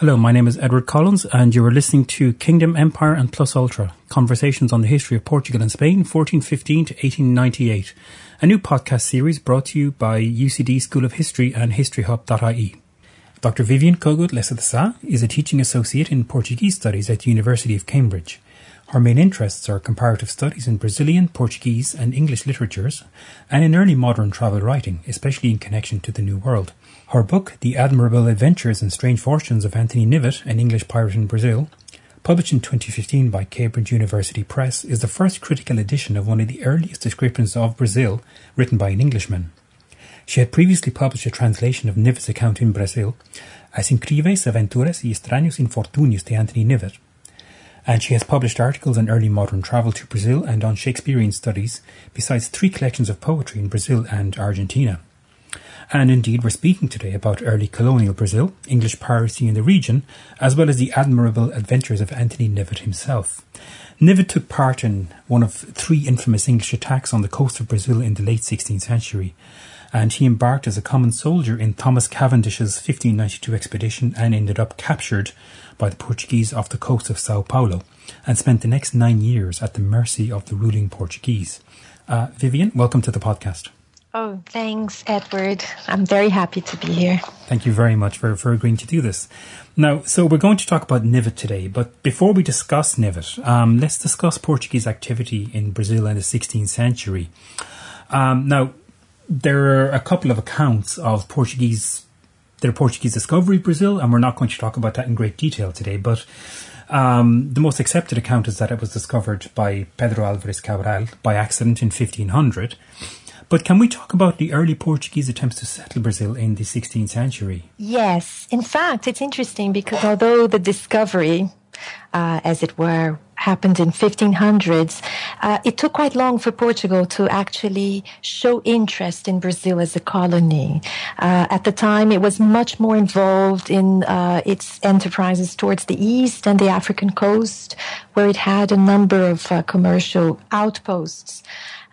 Hello, my name is Edward Collins, and you are listening to Kingdom, Empire and Plus Ultra, Conversations on the History of Portugal and Spain, 1415 to 1898, a new podcast series brought to you by UCD School of History and historyhub.ie. Dr. Vivian Cogut Lessa de Sá is a teaching associate in Portuguese studies at the University of Cambridge. Her main interests are comparative studies in Brazilian, Portuguese and English literatures, and in early modern travel writing, especially in connection to the New World. Her book, The Admirable Adventures and Strange Fortunes of Anthony Knivet, an English pirate in Brazil, published in 2015 by Cambridge University Press, is the first critical edition of one of the earliest descriptions of Brazil written by an Englishman. She had previously published a translation of Knivet's account in Brazil, As Incríveis Aventuras y Extraños Infortunios de Anthony Knivet, and she has published articles on early modern travel to Brazil and on Shakespearean studies, besides three collections of poetry in Brazil and Argentina. And indeed, we're speaking today about early colonial Brazil, English piracy in the region, as well as the admirable adventures of Anthony Knivet himself. Knivet took part in one of three infamous English attacks on the coast of Brazil in the late 16th century, and he embarked as a common soldier in Thomas Cavendish's 1592 expedition and ended up captured by the Portuguese off the coast of Sao Paulo, and spent the next 9 years at the mercy of the ruling Portuguese. Vivian, welcome to the podcast. Oh, thanks, Edward. I'm very happy to be here. Thank you very much for agreeing to do this. Now, so we're going to talk about Knivet today, but before we discuss Knivet, let's discuss Portuguese activity in Brazil in the 16th century. Now, there are a couple of accounts of their Portuguese discovery of Brazil, and we're not going to talk about that in great detail today, but the most accepted account is that it was discovered by Pedro Alvarez Cabral by accident in 1500. But can we talk about the early Portuguese attempts to settle Brazil in the 16th century? Yes. In fact, it's interesting because although the discovery, as it were, happened in 1500s, it took quite long for Portugal to actually show interest in Brazil as a colony. At the time, it was much more involved in its enterprises towards the east and the African coast, where it had a number of commercial outposts.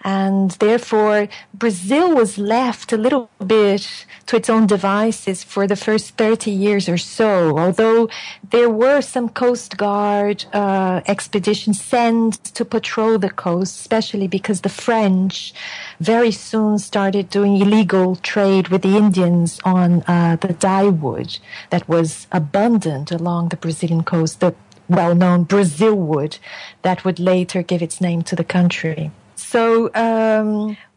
And therefore, Brazil was left a little bit to its own devices for the first 30 years or so, although there were some Coast Guard expeditions sent to patrol the coast, especially because the French very soon started doing illegal trade with the Indians on the dyewood that was abundant along the Brazilian coast, the well-known Brazil wood that would later give its name to the country. So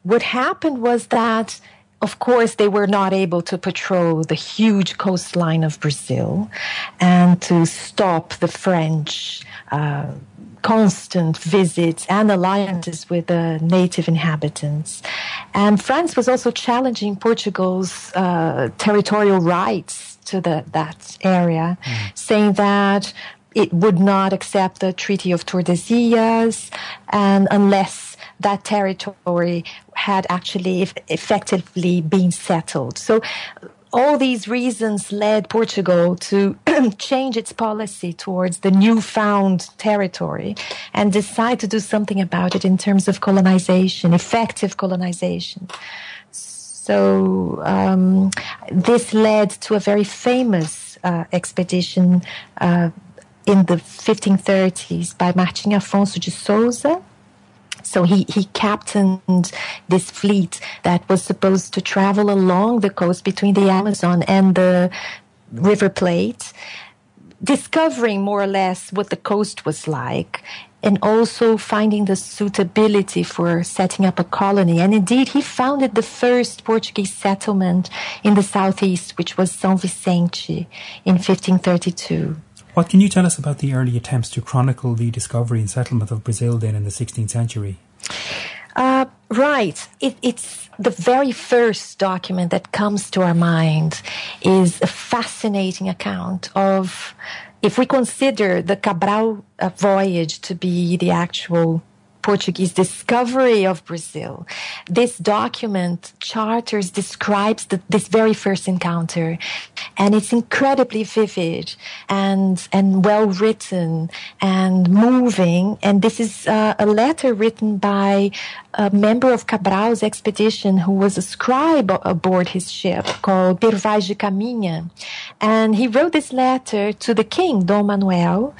what happened was that, of course, they were not able to patrol the huge coastline of Brazil and to stop the French constant visits and alliances with the native inhabitants. And France was also challenging Portugal's territorial rights to that area, saying that it would not accept the Treaty of Tordesillas and unless that territory had actually effectively been settled. So all these reasons led Portugal to change its policy towards the newfound territory and decide to do something about it in terms of colonization, effective colonization. So this led to a very famous expedition in the 1530s by Martim Afonso de Souza. So he captained this fleet that was supposed to travel along the coast between the Amazon and the River Plate, discovering more or less what the coast was like and also finding the suitability for setting up a colony. And indeed, he founded the first Portuguese settlement in the southeast, which was São Vicente in 1532. What can you tell us about the early attempts to chronicle the discovery and settlement of Brazil then in the 16th century? Right. It's the very first document that comes to our mind is a fascinating account of, if we consider the Cabral voyage to be the actual Portuguese discovery of Brazil. This document, Charters, describes this very first encounter, and it's incredibly vivid and well written and moving. And this is a letter written by a member of Cabral's expedition who was a scribe aboard his ship called Pêro Vaz de Caminha. And he wrote this letter to the king, Dom Manuel,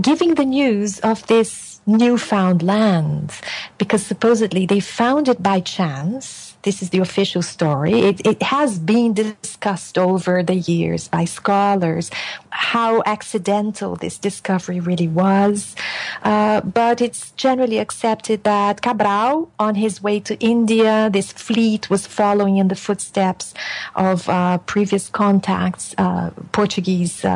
giving the news of this newfound land, because supposedly they found it by chance. This is the official story. It has been discussed over the years by scholars how accidental this discovery really was. But it's generally accepted that Cabral, on his way to India, this fleet was following in the footsteps of previous contacts, Portuguese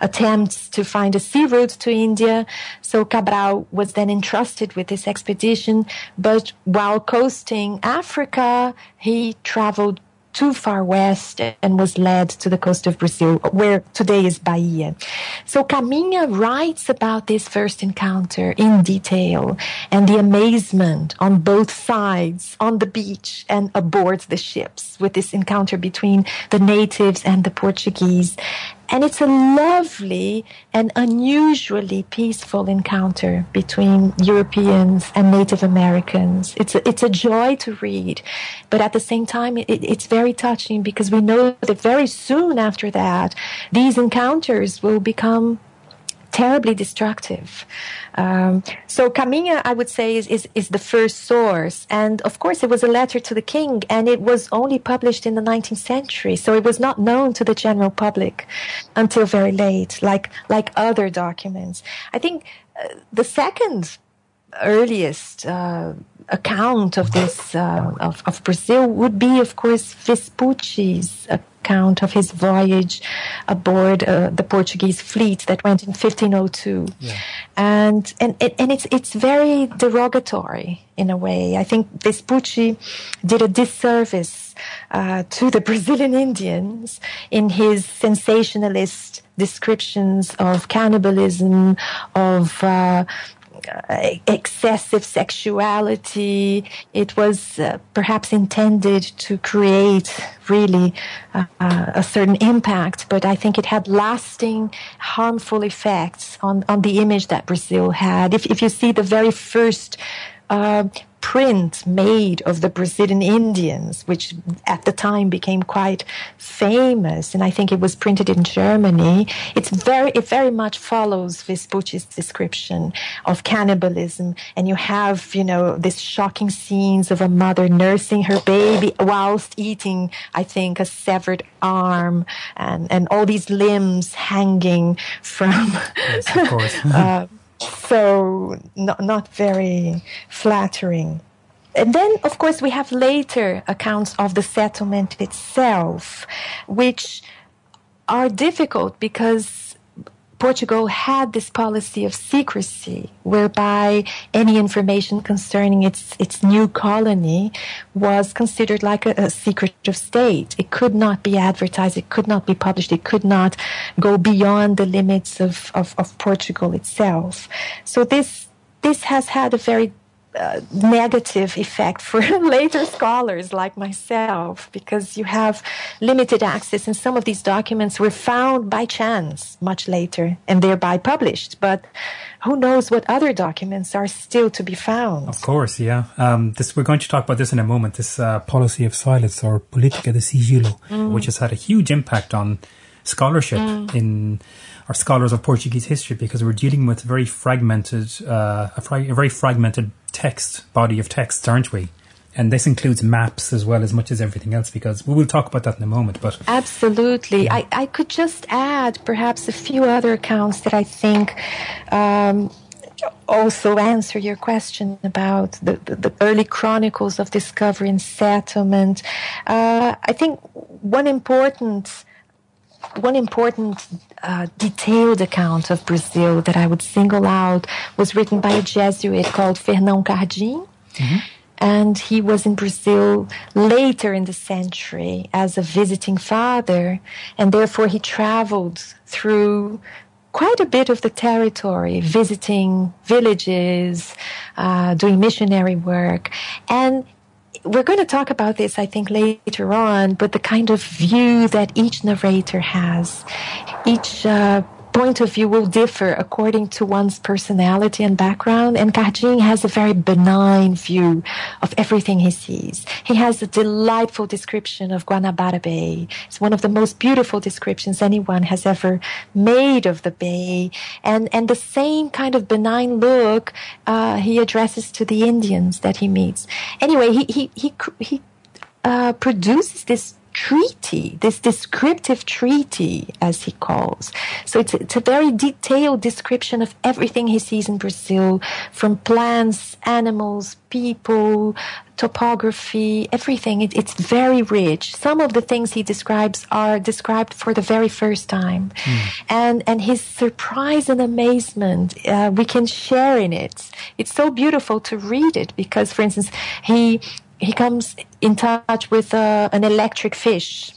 attempts to find a sea route to India. So Cabral was then entrusted with this expedition. But while coasting Africa, he traveled too far west and was led to the coast of Brazil, where today is Bahia. So Caminha writes about this first encounter in detail and the amazement on both sides, on the beach and aboard the ships, with this encounter between the natives and the Portuguese. And it's a lovely and unusually peaceful encounter between Europeans and Native Americans. It's a joy to read, but at the same time, it's very touching, because we know that very soon after that, these encounters will become terribly destructive. So Caminha, I would say, is the first source. And of course, it was a letter to the king, and it was only published in the 19th century. So it was not known to the general public until very late, like other documents. I think the second earliest account of this, of Brazil, would be, of course, Vespucci's account of his voyage aboard the Portuguese fleet that went in 1502. Yeah. And it's very derogatory in a way. I think Vespucci did a disservice to the Brazilian Indians in his sensationalist descriptions of cannibalism, of excessive sexuality. It was perhaps intended to create really a certain impact, but I think it had lasting harmful effects on the image that Brazil had. If you see the very first print made of the Brazilian Indians, which at the time became quite famous, and I think it was printed in Germany, it very much follows Vespucci's description of cannibalism. And you have, these shocking scenes of a mother nursing her baby whilst eating, I think, a severed arm and all these limbs hanging from... Yes, of course. So not very flattering. And then, of course, we have later accounts of the settlement itself, which are difficult because Portugal had this policy of secrecy, whereby any information concerning its new colony was considered like a secret of state. It could not be advertised, it could not be published, it could not go beyond the limits of Portugal itself. So this has had a very negative effect for later scholars like myself, because you have limited access, and some of these documents were found by chance much later and thereby published. But who knows what other documents are still to be found? Of course, yeah. We're going to talk about this in a moment. This policy of silence, or politica de sigilo, which has had a huge impact on scholarship in our scholars of Portuguese history, because we're dealing with very fragmented, a very fragmented body of texts, aren't we? And this includes maps as well, as much as everything else, because we will talk about that in a moment. But absolutely. Yeah. I could just add perhaps a few other accounts that I think also answer your question about the early chronicles of discovery and settlement. I think one important detailed account of Brazil that I would single out was written by a Jesuit called Fernão Cardim. Mm-hmm. And he was in Brazil later in the century as a visiting father, and therefore he traveled through quite a bit of the territory, visiting villages, doing missionary work. And we're going to talk about this, I think, later on, but the kind of view that each narrator has, each point of view will differ according to one's personality and background, and Cardim has a very benign view of everything he sees. He has a delightful description of Guanabara Bay. It's one of the most beautiful descriptions anyone has ever made of the bay. And the same kind of benign look he addresses to the Indians that he meets. Anyway, he produces this treaty, this descriptive treaty, as he calls. So it's a very detailed description of everything he sees in Brazil, from plants, animals, people, topography, everything. It's very rich. Some of the things he describes are described for the very first time. And his surprise and amazement, we can share in it. It's so beautiful to read it because, for instance, he comes in touch with an electric fish,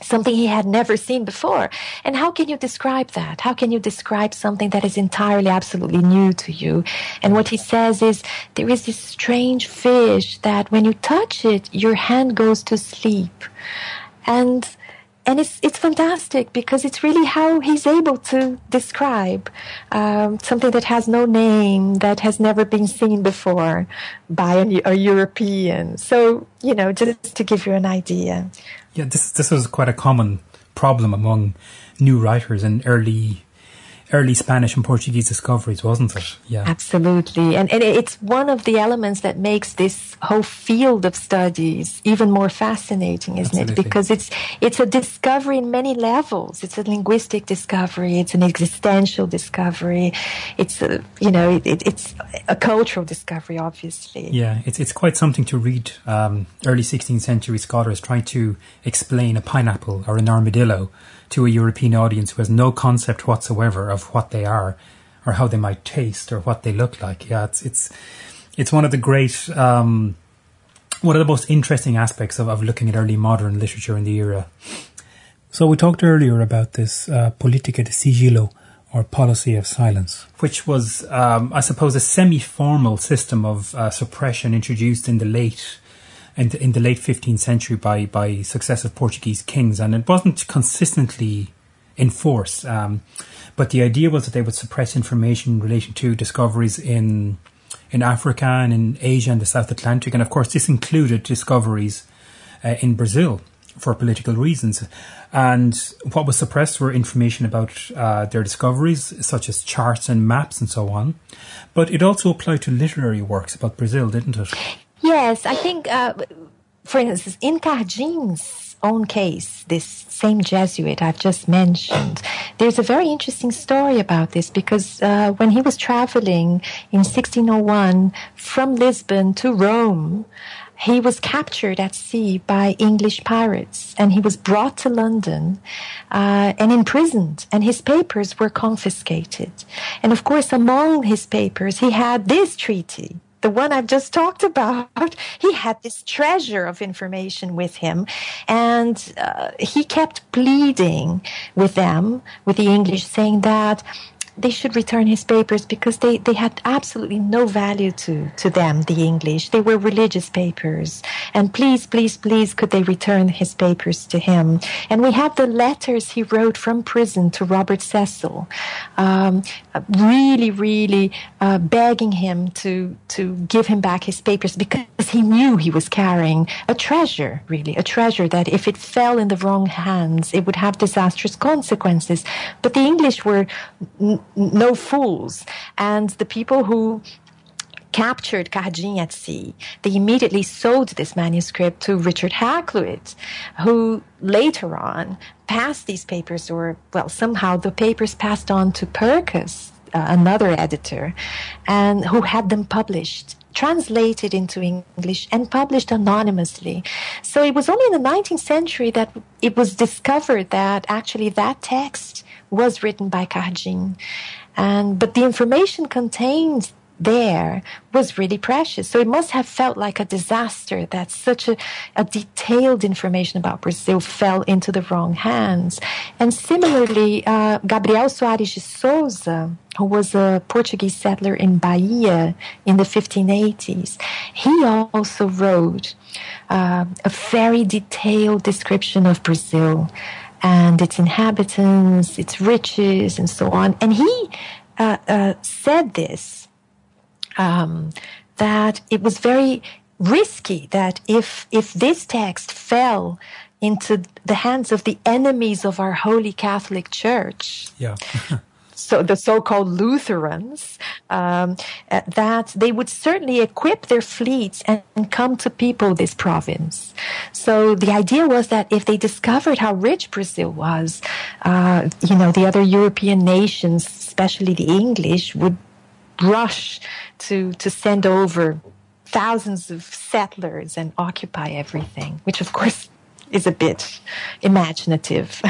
something he had never seen before. And how can you describe that? How can you describe something that is entirely, absolutely new to you? And what he says is, there is this strange fish that when you touch it, your hand goes to sleep. And it's fantastic because it's really how he's able to describe something that has no name, that has never been seen before by a European. So, you know, just to give you an idea. Yeah, this was quite a common problem among new writers in early Spanish and Portuguese discoveries, wasn't it? Yeah, absolutely. And it's one of the elements that makes this whole field of studies even more fascinating, isn't it? Because it's a discovery in many levels. It's a linguistic discovery. It's an existential discovery. It's it's a cultural discovery, obviously. Yeah, it's quite something to read. Early 16th century scholars trying to explain a pineapple or an armadillo to a European audience who has no concept whatsoever of what they are, or how they might taste, or what they look like. Yeah, it's one of the great, one of the most interesting aspects of looking at early modern literature in the era. So we talked earlier about this politica de sigillo, or policy of silence, which was, I suppose, a semi-formal system of suppression introduced in the late. And in the late 15th century by successive Portuguese kings, and it wasn't consistently enforced. But the idea was that they would suppress information in relation to discoveries in Africa and in Asia and the South Atlantic, and of course this included discoveries in Brazil for political reasons. And what was suppressed were information about their discoveries, such as charts and maps and so on. But it also applied to literary works about Brazil, didn't it? Yes, I think, for instance, in Cardim's own case, this same Jesuit I've just mentioned, there's a very interesting story about this because when he was traveling in 1601 from Lisbon to Rome, he was captured at sea by English pirates and he was brought to London and imprisoned, and his papers were confiscated. And of course, among his papers, he had this treaty, the one I've just talked about. He had this treasure of information with him, and he kept pleading with them, with the English, saying that they should return his papers because they had absolutely no value to them, the English. They were religious papers. And please, please, please, could they return his papers to him? And we have the letters he wrote from prison to Robert Cecil, really, really begging him to give him back his papers because he knew he was carrying a treasure, really, a treasure that if it fell in the wrong hands, it would have disastrous consequences. But the English were no fools, and the people who captured Cardim at sea, they immediately sold this manuscript to Richard Hakluyt, who later on passed these papers, or well, somehow the papers passed on to Purcus, another editor, and who had them published, translated into English and published anonymously. So it was only in the 19th century that it was discovered that actually that text was written by Cardim. But the information contained there was really precious. So it must have felt like a disaster that such a detailed information about Brazil fell into the wrong hands. And similarly, Gabriel Soares de Souza, who was a Portuguese settler in Bahia in the 1580s, he also wrote a very detailed description of Brazil and its inhabitants, its riches, and so on. And he said this, that it was very risky that if this text fell into the hands of the enemies of our Holy Catholic Church, yeah. So the so-called Lutherans, that they would certainly equip their fleets and come to people this province. So the idea was that if they discovered how rich Brazil was, the other European nations, especially the English, would rush to send over thousands of settlers and occupy everything, which of course is a bit imaginative.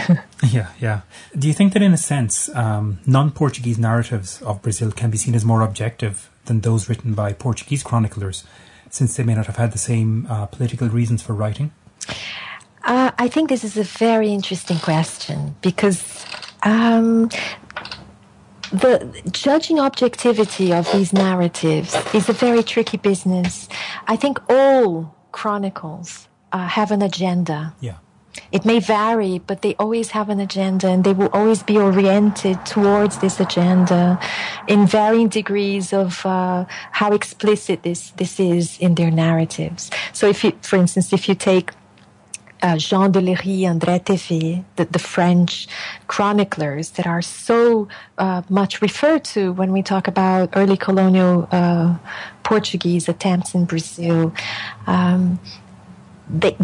Yeah. Do you think that in a sense, non-Portuguese narratives of Brazil can be seen as more objective than those written by Portuguese chroniclers, since they may not have had the same political reasons for writing? I think this is a very interesting question, because the judging objectivity of these narratives is a very tricky business. I think all chronicles have an agenda. Yeah. It may vary, but they always have an agenda, and they will always be oriented towards this agenda in varying degrees of how explicit this is in their narratives. So if you take Jean de Lery, André Téfi, the French chroniclers that are so much referred to when we talk about early colonial Portuguese attempts in Brazil,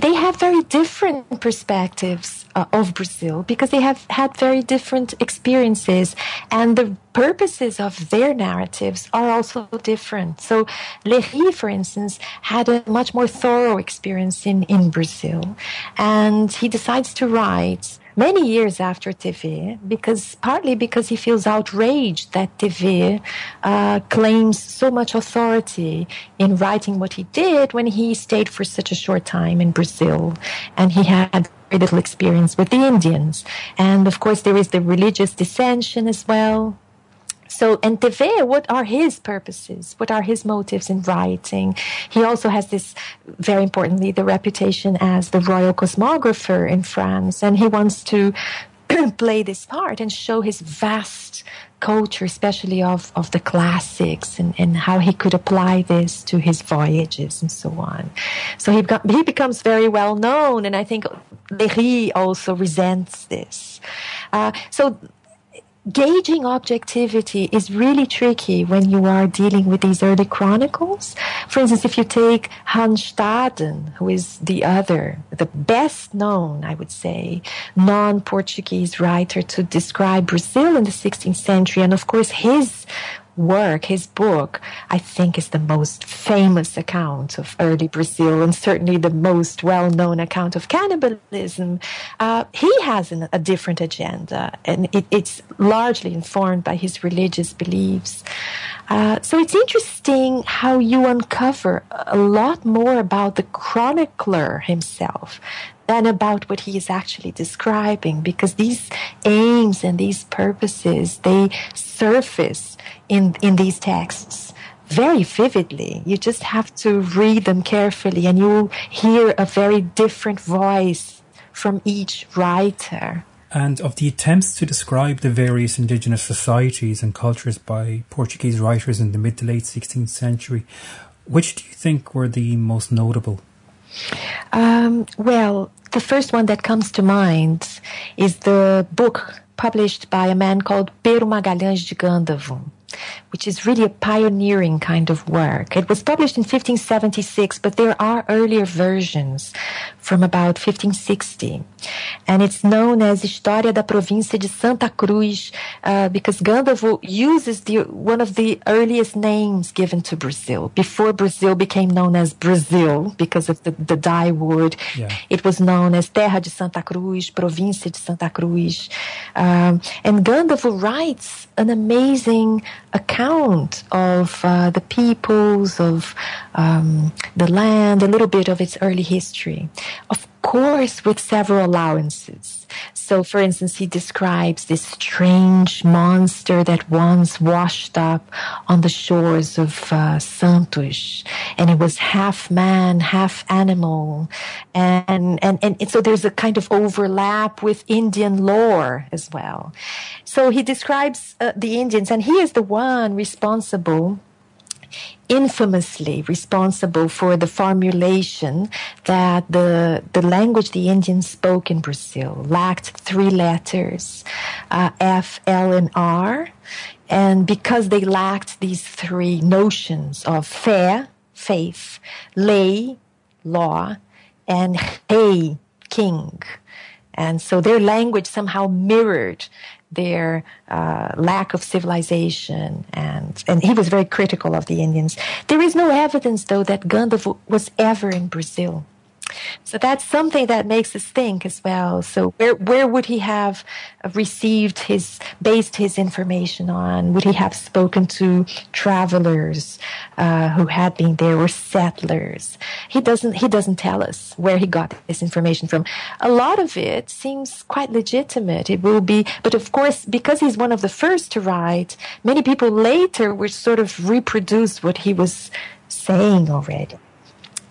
They have very different perspectives of Brazil, because they have had very different experiences, and the purposes of their narratives are also different. So Lery, for instance, had a much more thorough experience in Brazil, and he decides to write many years after Téfi, partly because he feels outraged that Téfi claims so much authority in writing what he did when he stayed for such a short time in Brazil, and he had very little experience with the Indians. And of course, there is the religious dissension as well. So, and Téfi, what are his purposes? What are his motives in writing? He also has this, very importantly, the reputation as the royal cosmographer in France, and he wants to play this part and show his vast culture, especially of the classics, and how he could apply this to his voyages and so on. So he becomes very well known, and I think Lery also resents this. So gauging objectivity is really tricky when you are dealing with these early chronicles. For instance, if you take Hans Staden, who is the best known, I would say, non-Portuguese writer to describe Brazil in the 16th century. And of course, his book, I think, is the most famous account of early Brazil, and certainly the most well-known account of cannibalism. He has a different agenda, and it's largely informed by his religious beliefs. So it's interesting how you uncover a lot more about the chronicler himself than about what he is actually describing, because these aims and these purposes, they surface in these texts very vividly. You just have to read them carefully, and you hear a very different voice from each writer. And of the attempts to describe the various indigenous societies and cultures by Portuguese writers in the mid to late 16th century, which do you think were the most notable? Well, the first one that comes to mind is the book published by a man called Pero Magalhães de Gandavo, which is really a pioneering kind of work. It was published in 1576, but there are earlier versions from about 1560. And it's known as História da Província de Santa Cruz, because Gandavo uses one of the earliest names given to Brazil. Before Brazil became known as Brazil, because of the dye word, it was known as Terra de Santa Cruz, Província de Santa Cruz. And Gandavo writes an amazing account of the peoples, of the land, a little bit of its early history. Of course, with several allowances. So, for instance, he describes this strange monster that once washed up on the shores of Santos, and it was half man, half animal, and so there's a kind of overlap with Indian lore as well. So he describes the Indians, and he is the one responsible, infamously responsible, for the formulation that the language the Indians spoke in Brazil lacked three letters, F, L, and R. And because they lacked these three notions of fé, faith, lei, law, and rei, king. And so their language somehow mirrored their lack of civilization, and he was very critical of the Indians. There is no evidence, though, that Gandavo was ever in Brazil. So that's something that makes us think as well. So where would he have received based his information on? Would he have spoken to travelers who had been there, or settlers? He doesn't tell us where he got this information from. A lot of it seems quite legitimate. It will be, but of course, because he's one of the first to write, many people later would sort of reproduce what he was saying already.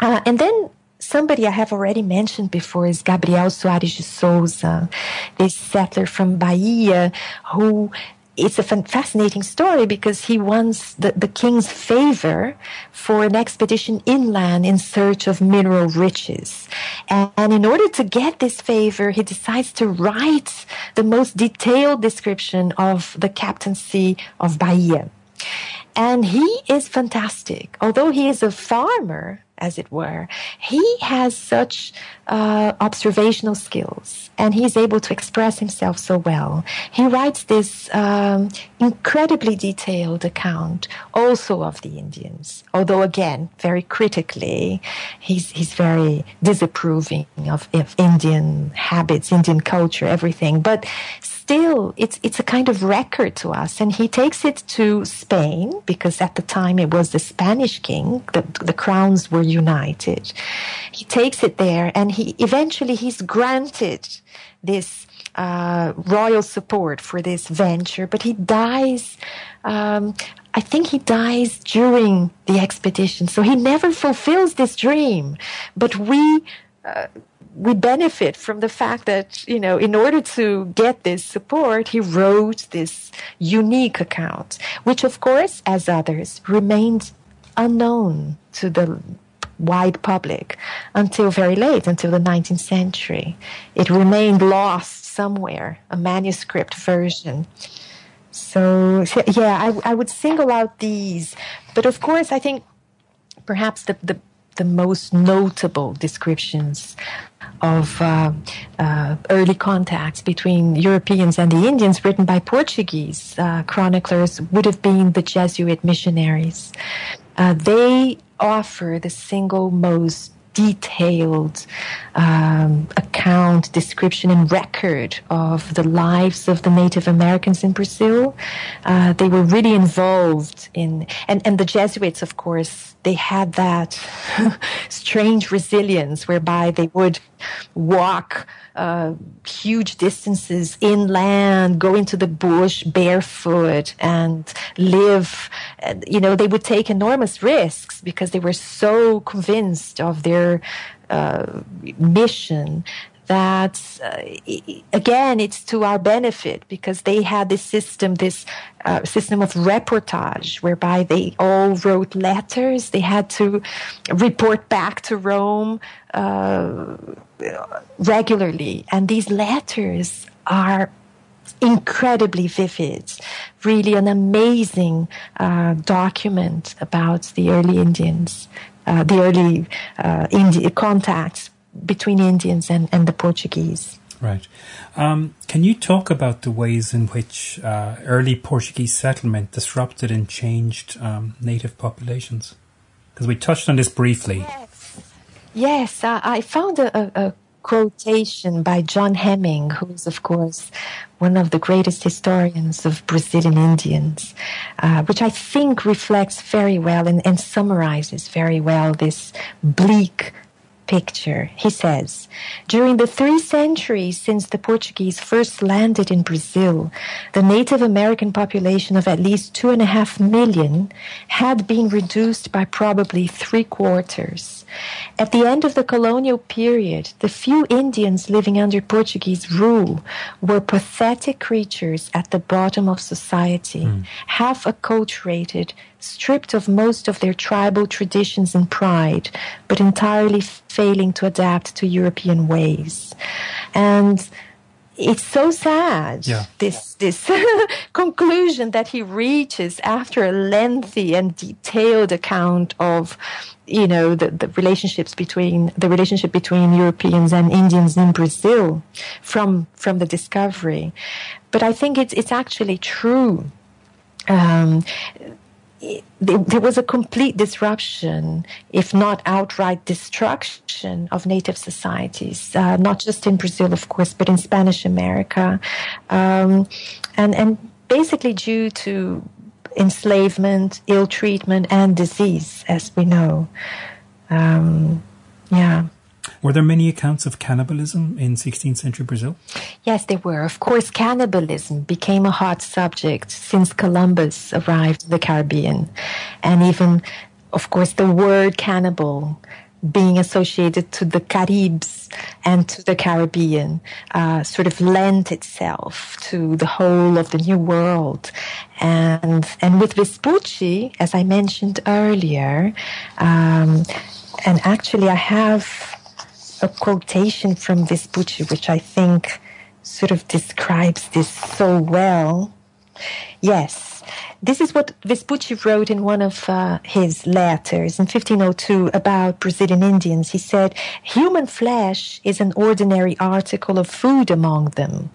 And then somebody I have already mentioned before is Gabriel Soares de Souza, this settler from Bahia, who, it's a fascinating story because he wants the king's favor for an expedition inland in search of mineral riches. And in order to get this favor, he decides to write the most detailed description of the captaincy of Bahia. And he is fantastic. Although he is a farmer, as it were, he has such observational skills, and he's able to express himself so well. He writes this incredibly detailed account also of the Indians, although again, very critically, he's very disapproving of Indian habits, Indian culture, everything. But still, it's a kind of record to us, and he takes it to Spain, because at the time it was the Spanish king, the crowns were united. He takes it there, and he's granted this royal support for this venture, but he dies, I think he dies during the expedition, so he never fulfills this dream. But we benefit from the fact that, you know, in order to get this support, he wrote this unique account, which, of course, as others, remained unknown to the wide public until very late, until the 19th century. It remained lost somewhere, a manuscript version. So, I would single out these. But, of course, I think perhaps the most notable descriptions of early contacts between Europeans and the Indians written by Portuguese chroniclers would have been the Jesuit missionaries. They offer the single most detailed account, description, and record of the lives of the Native Americans in Brazil. They were really involved in, and the Jesuits, of course, they had that strange resilience whereby they would walk huge distances inland, go into the bush barefoot, and live. You know, they would take enormous risks because they were so convinced of their mission that, again, it's to our benefit, because they had this system of reportage whereby they all wrote letters. They had to report back to Rome regularly. And these letters are incredibly vivid, really an amazing document about the early contacts between the Indians and the Portuguese. Right. Can you talk about the ways in which early Portuguese settlement disrupted and changed native populations? Because we touched on this briefly. Yes, I found a quotation by John Hemming, who's, of course, one of the greatest historians of Brazilian Indians, which I think reflects very well and summarizes very well this bleak picture. He says, during the 3 centuries since the Portuguese first landed in Brazil, the Native American population of at least 2.5 million had been reduced by probably 3/4. At the end of the colonial period, the few Indians living under Portuguese rule were pathetic creatures at the bottom of society, half acculturated, stripped of most of their tribal traditions and pride, but entirely failing to adapt to European ways. And it's so sad, this conclusion that he reaches after a lengthy and detailed account of, you know, the relationship between Europeans and Indians in Brazil from the discovery. But I think it's actually true. There was a complete disruption, if not outright destruction, of native societies, not just in Brazil, of course, but in Spanish America, and basically due to enslavement, ill treatment, and disease, as we know. Were there many accounts of cannibalism in 16th century Brazil? Yes, there were. Of course, cannibalism became a hot subject since Columbus arrived in the Caribbean. And even, of course, the word cannibal being associated to the Caribs and to the Caribbean sort of lent itself to the whole of the New World. And with Vespucci, as I mentioned earlier, and actually I have a quotation from Vespucci, which I think sort of describes this so well. Yes, this is what Vespucci wrote in one of his letters in 1502 about Brazilian Indians. He said, human flesh is an ordinary article of food among them.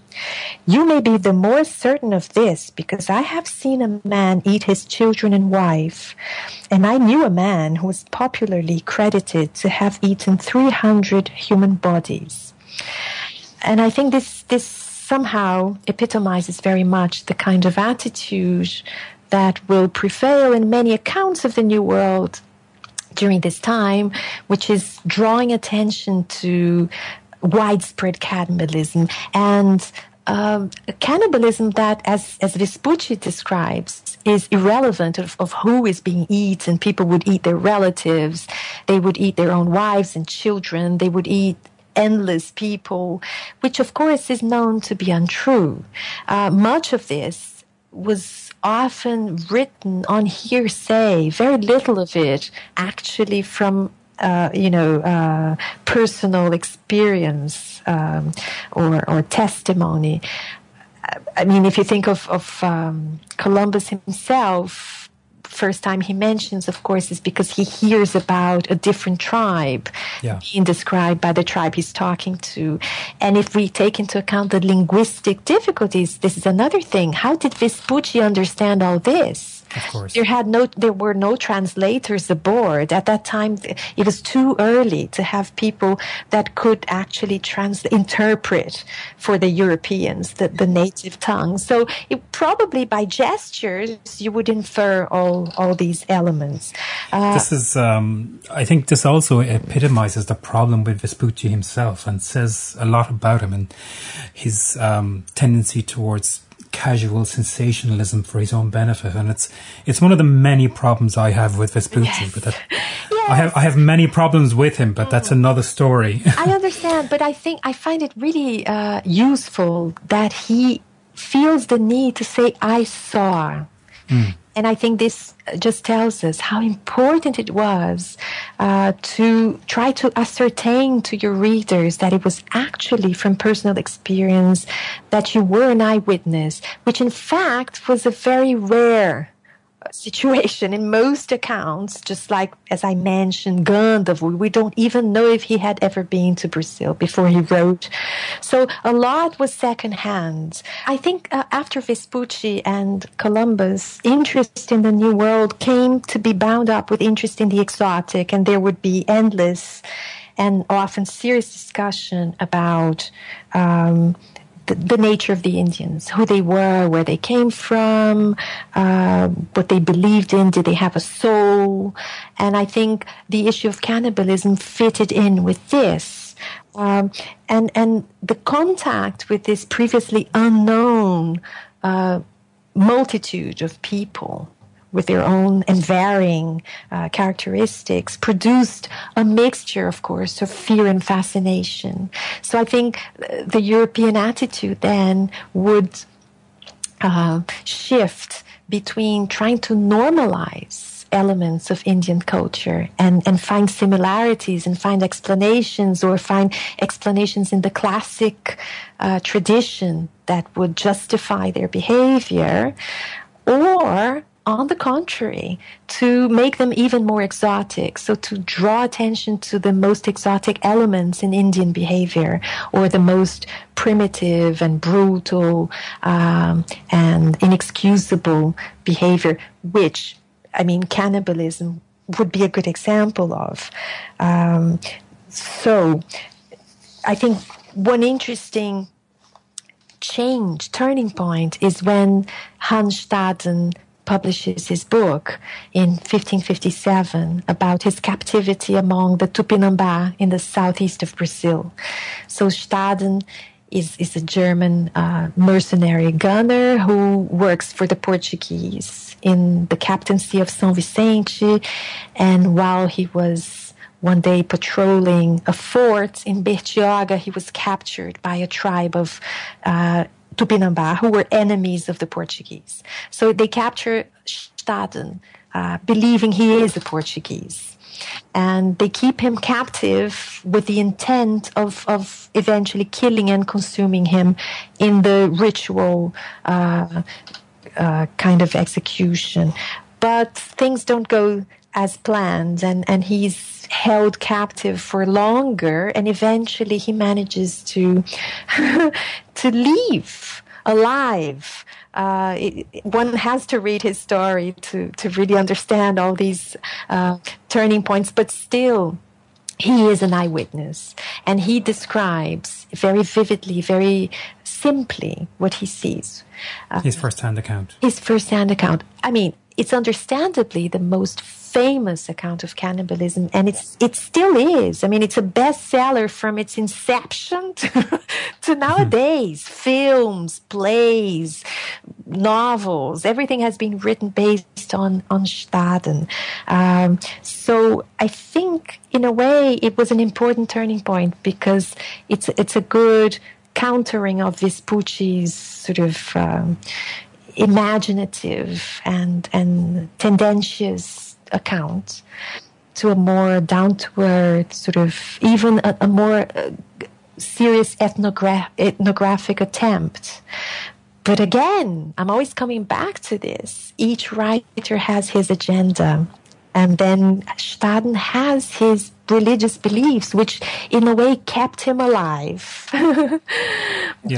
You may be the more certain of this because I have seen a man eat his children and wife, and I knew a man who was popularly credited to have eaten 300 human bodies. And I think this somehow epitomizes very much the kind of attitude that will prevail in many accounts of the New World during this time, which is drawing attention to widespread cannibalism and cannibalism that, as Vespucci describes, is irrelevant of who is being eaten. People would eat their relatives, they would eat their own wives and children, they would eat endless people, which of course is known to be untrue. Much of this was often written on hearsay, very little of it actually from personal experience or testimony. I mean, if you think of Columbus himself, first time he mentions, of course, is because he hears about a different tribe being described by the tribe he's talking to. And if we take into account the linguistic difficulties, this is another thing. How did Vespucci understand all this? Of course. There were no translators aboard. At that time, it was too early to have people that could actually interpret for the Europeans, the native tongue. So probably by gestures, you would infer all these elements. This is, I think this also epitomizes the problem with Vespucci himself and says a lot about him and his tendency towards casual sensationalism for his own benefit. And it's one of the many problems I have with Vespucci. Yes. But I have many problems with him, but that's another story. I understand, but I think I find it really useful that he feels the need to say, I saw. Mm. And I think this just tells us how important it was to try to ascertain to your readers that it was actually from personal experience, that you were an eyewitness, which in fact was a very rare situation. In most accounts, just like as I mentioned, Gandavo, we don't even know if he had ever been to Brazil before he wrote. So a lot was secondhand. I think after Vespucci and Columbus, interest in the New World came to be bound up with interest in the exotic, and there would be endless and often serious discussion about the nature of the Indians, who they were, where they came from, what they believed in, did they have a soul? And I think the issue of cannibalism fitted in with this. And the contact with this previously unknown multitude of people with their own and varying characteristics, produced a mixture, of course, of fear and fascination. So I think the European attitude then would shift between trying to normalize elements of Indian culture and find similarities and find explanations, or find explanations in the classic tradition that would justify their behavior, or on the contrary, to make them even more exotic, so to draw attention to the most exotic elements in Indian behavior, or the most primitive and brutal and inexcusable behavior, which, I mean, cannibalism would be a good example of. So I think one interesting turning point is when Hans Staden publishes his book in 1557 about his captivity among the Tupinambá in the southeast of Brazil. So Staden is a German mercenary gunner who works for the Portuguese in the captaincy of São Vicente, and while he was one day patrolling a fort in Bertioga, he was captured by a tribe of Tupinambá, who were enemies of the Portuguese. So they capture Staden, believing he is a Portuguese. And they keep him captive with the intent of eventually killing and consuming him in the ritual kind of execution. But things don't go as planned, and he's held captive for longer, and eventually he manages to to leave alive. One has to read his story to really understand all these turning points, but still he is an eyewitness, and he describes very vividly, very simply what he sees. His first-hand account. I mean, it's understandably the most famous account of cannibalism, and it still is. I mean, it's a bestseller from its inception to nowadays. Films, plays, novels, everything has been written based on Staden. So I think, in a way, it was an important turning point, because it's a good countering of Vespucci's sort of imaginative and tendentious account to a more down-to-earth sort of, even a more serious ethnographic attempt. But again, I'm always coming back to this. Each writer has his agenda, and then Staden has his religious beliefs, which in a way kept him alive. And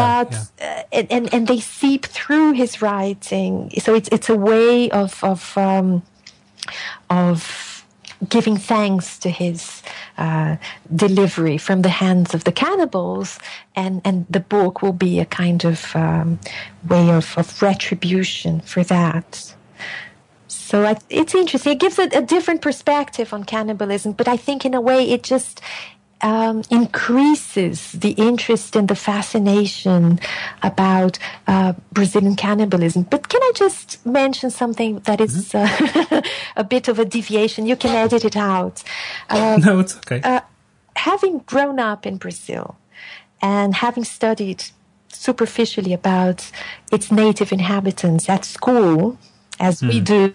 they seep through his writing. So it's a way of giving thanks to his delivery from the hands of the cannibals, and the book will be a kind of way of retribution for that. So it's interesting. It gives a different perspective on cannibalism, but I think in a way it just increases the interest and the fascination about Brazilian cannibalism. But can I just mention something that is a bit of a deviation? You can edit it out. No, it's okay. Having grown up in Brazil and having studied superficially about its native inhabitants at school, as we do,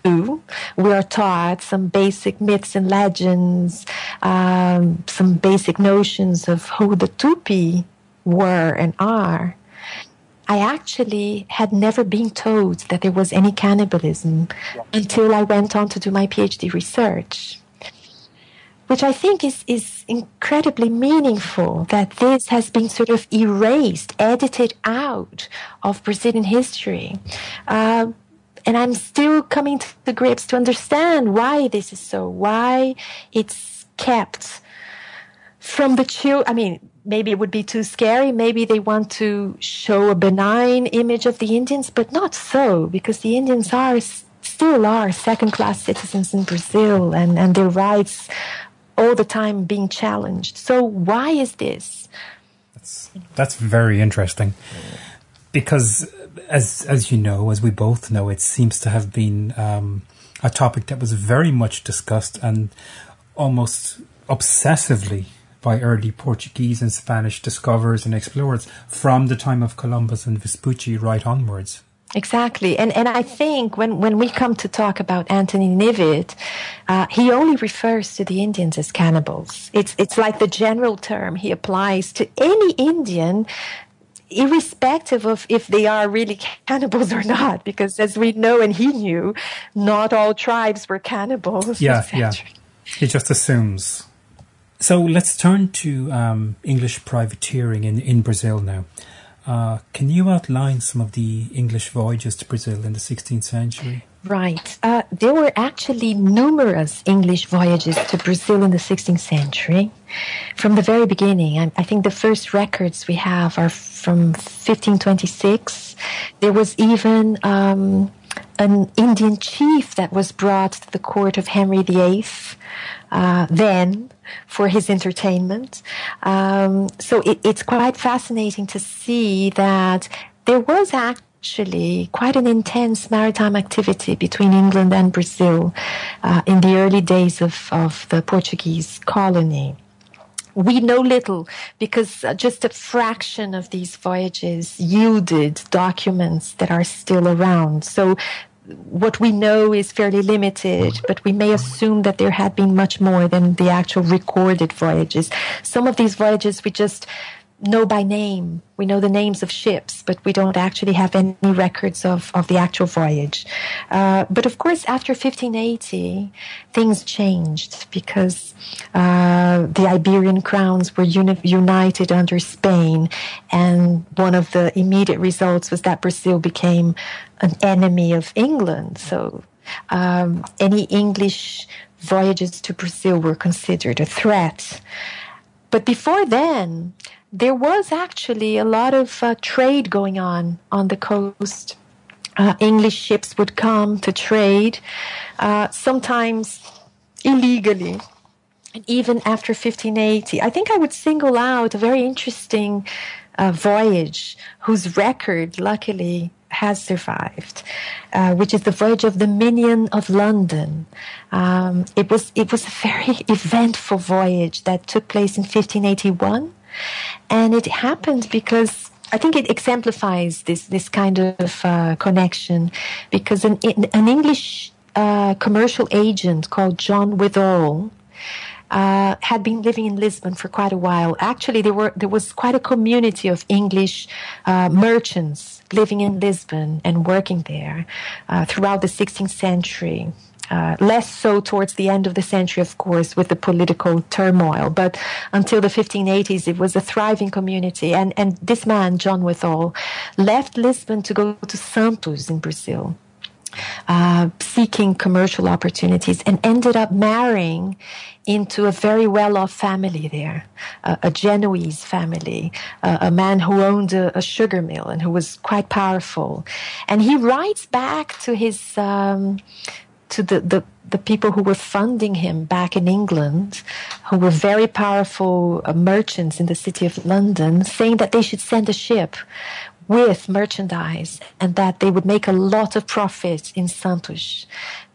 we are taught some basic myths and legends, some basic notions of who the Tupi were and are. I actually had never been told that there was any cannibalism until I went on to do my PhD research, which I think is incredibly meaningful, that this has been sort of erased, edited out of Brazilian history. And I'm still coming to the grips to understand why this is so, why it's kept from the I mean, maybe it would be too scary. Maybe they want to show a benign image of the Indians, but not so, because the Indians are still are second-class citizens in Brazil, and their rights all the time being challenged. So why is this? That's very interesting, because as you know, as we both know, it seems to have been a topic that was very much discussed and almost obsessively by early Portuguese and Spanish discoverers and explorers from the time of Columbus and Vespucci right onwards. Exactly. And I think when we come to talk about Anthony Knivet, he only refers to the Indians as cannibals. It's like the general term he applies to any Indian, irrespective of if they are really cannibals or not, because as we know and he knew, not all tribes were cannibals. Yeah. He just assumes. So let's turn to English privateering in Brazil now. Can you outline some of the English voyages to Brazil in the 16th century? Right. There were actually numerous English voyages to Brazil in the 16th century. From the very beginning, I think the first records we have are from 1526. There was even an Indian chief that was brought to the court of Henry VIII then for his entertainment. So it's quite fascinating to see that there was actually quite an intense maritime activity between England and Brazil in the early days of the Portuguese colony. We know little because just a fraction of these voyages yielded documents that are still around. So what we know is fairly limited, but we may assume that there had been much more than the actual recorded voyages. Some of these voyages we just know by name. We know the names of ships, but we don't actually have any records of the actual voyage. But of course, after 1580, things changed because the Iberian crowns were united under Spain. And one of the immediate results was that Brazil became an enemy of England. So any English voyages to Brazil were considered a threat. But before then, there was actually a lot of trade going on the coast. English ships would come to trade, sometimes illegally. And even after 1580, I think I would single out a very interesting voyage whose record, luckily, has survived, which is the voyage of the Minion of London. It was a very eventful voyage that took place in 1581. And it happened because I think it exemplifies this kind of connection, because an English commercial agent called John Withall had been living in Lisbon for quite a while. Actually, there was quite a community of English merchants living in Lisbon and working there throughout the 16th century. Less so towards the end of the century, of course, with the political turmoil. But until the 1580s, it was a thriving community. And this man, John Withall, left Lisbon to go to Santos in Brazil, seeking commercial opportunities, and ended up marrying into a very well-off family there, a Genoese family, a man who owned a sugar mill and who was quite powerful. And he writes back to his... to the people who were funding him back in England, who were very powerful merchants in the city of London, saying that they should send a ship with merchandise and that they would make a lot of profit in Santos.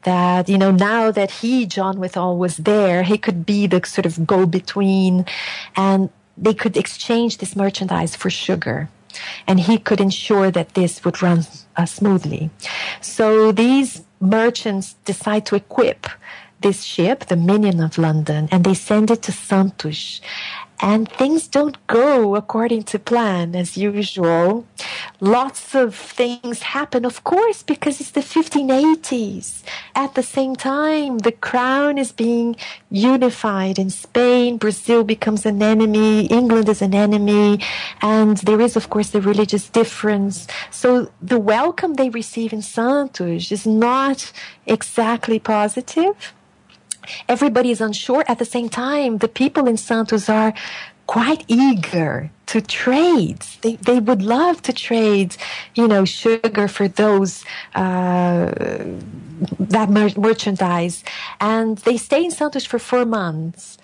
That, you know, now that John Withall, was there, he could be the sort of go-between, and they could exchange this merchandise for sugar. And he could ensure that this would run smoothly. So these merchants decide to equip this ship, the Minion of London, and they send it to Santos. and things don't go according to plan as usual. Lots of things happen, of course, because it's the 1580s. At the same time, the crown is being unified in Spain. Brazil becomes an enemy. England is an enemy. And there is, of course, the religious difference. So the welcome they receive in Santos is not exactly positive. Everybody is unsure. At the same time, the people in Santos are quite eager to trade. They would love to trade, you know, sugar for those, merchandise. And they stay in Santos for 4 months.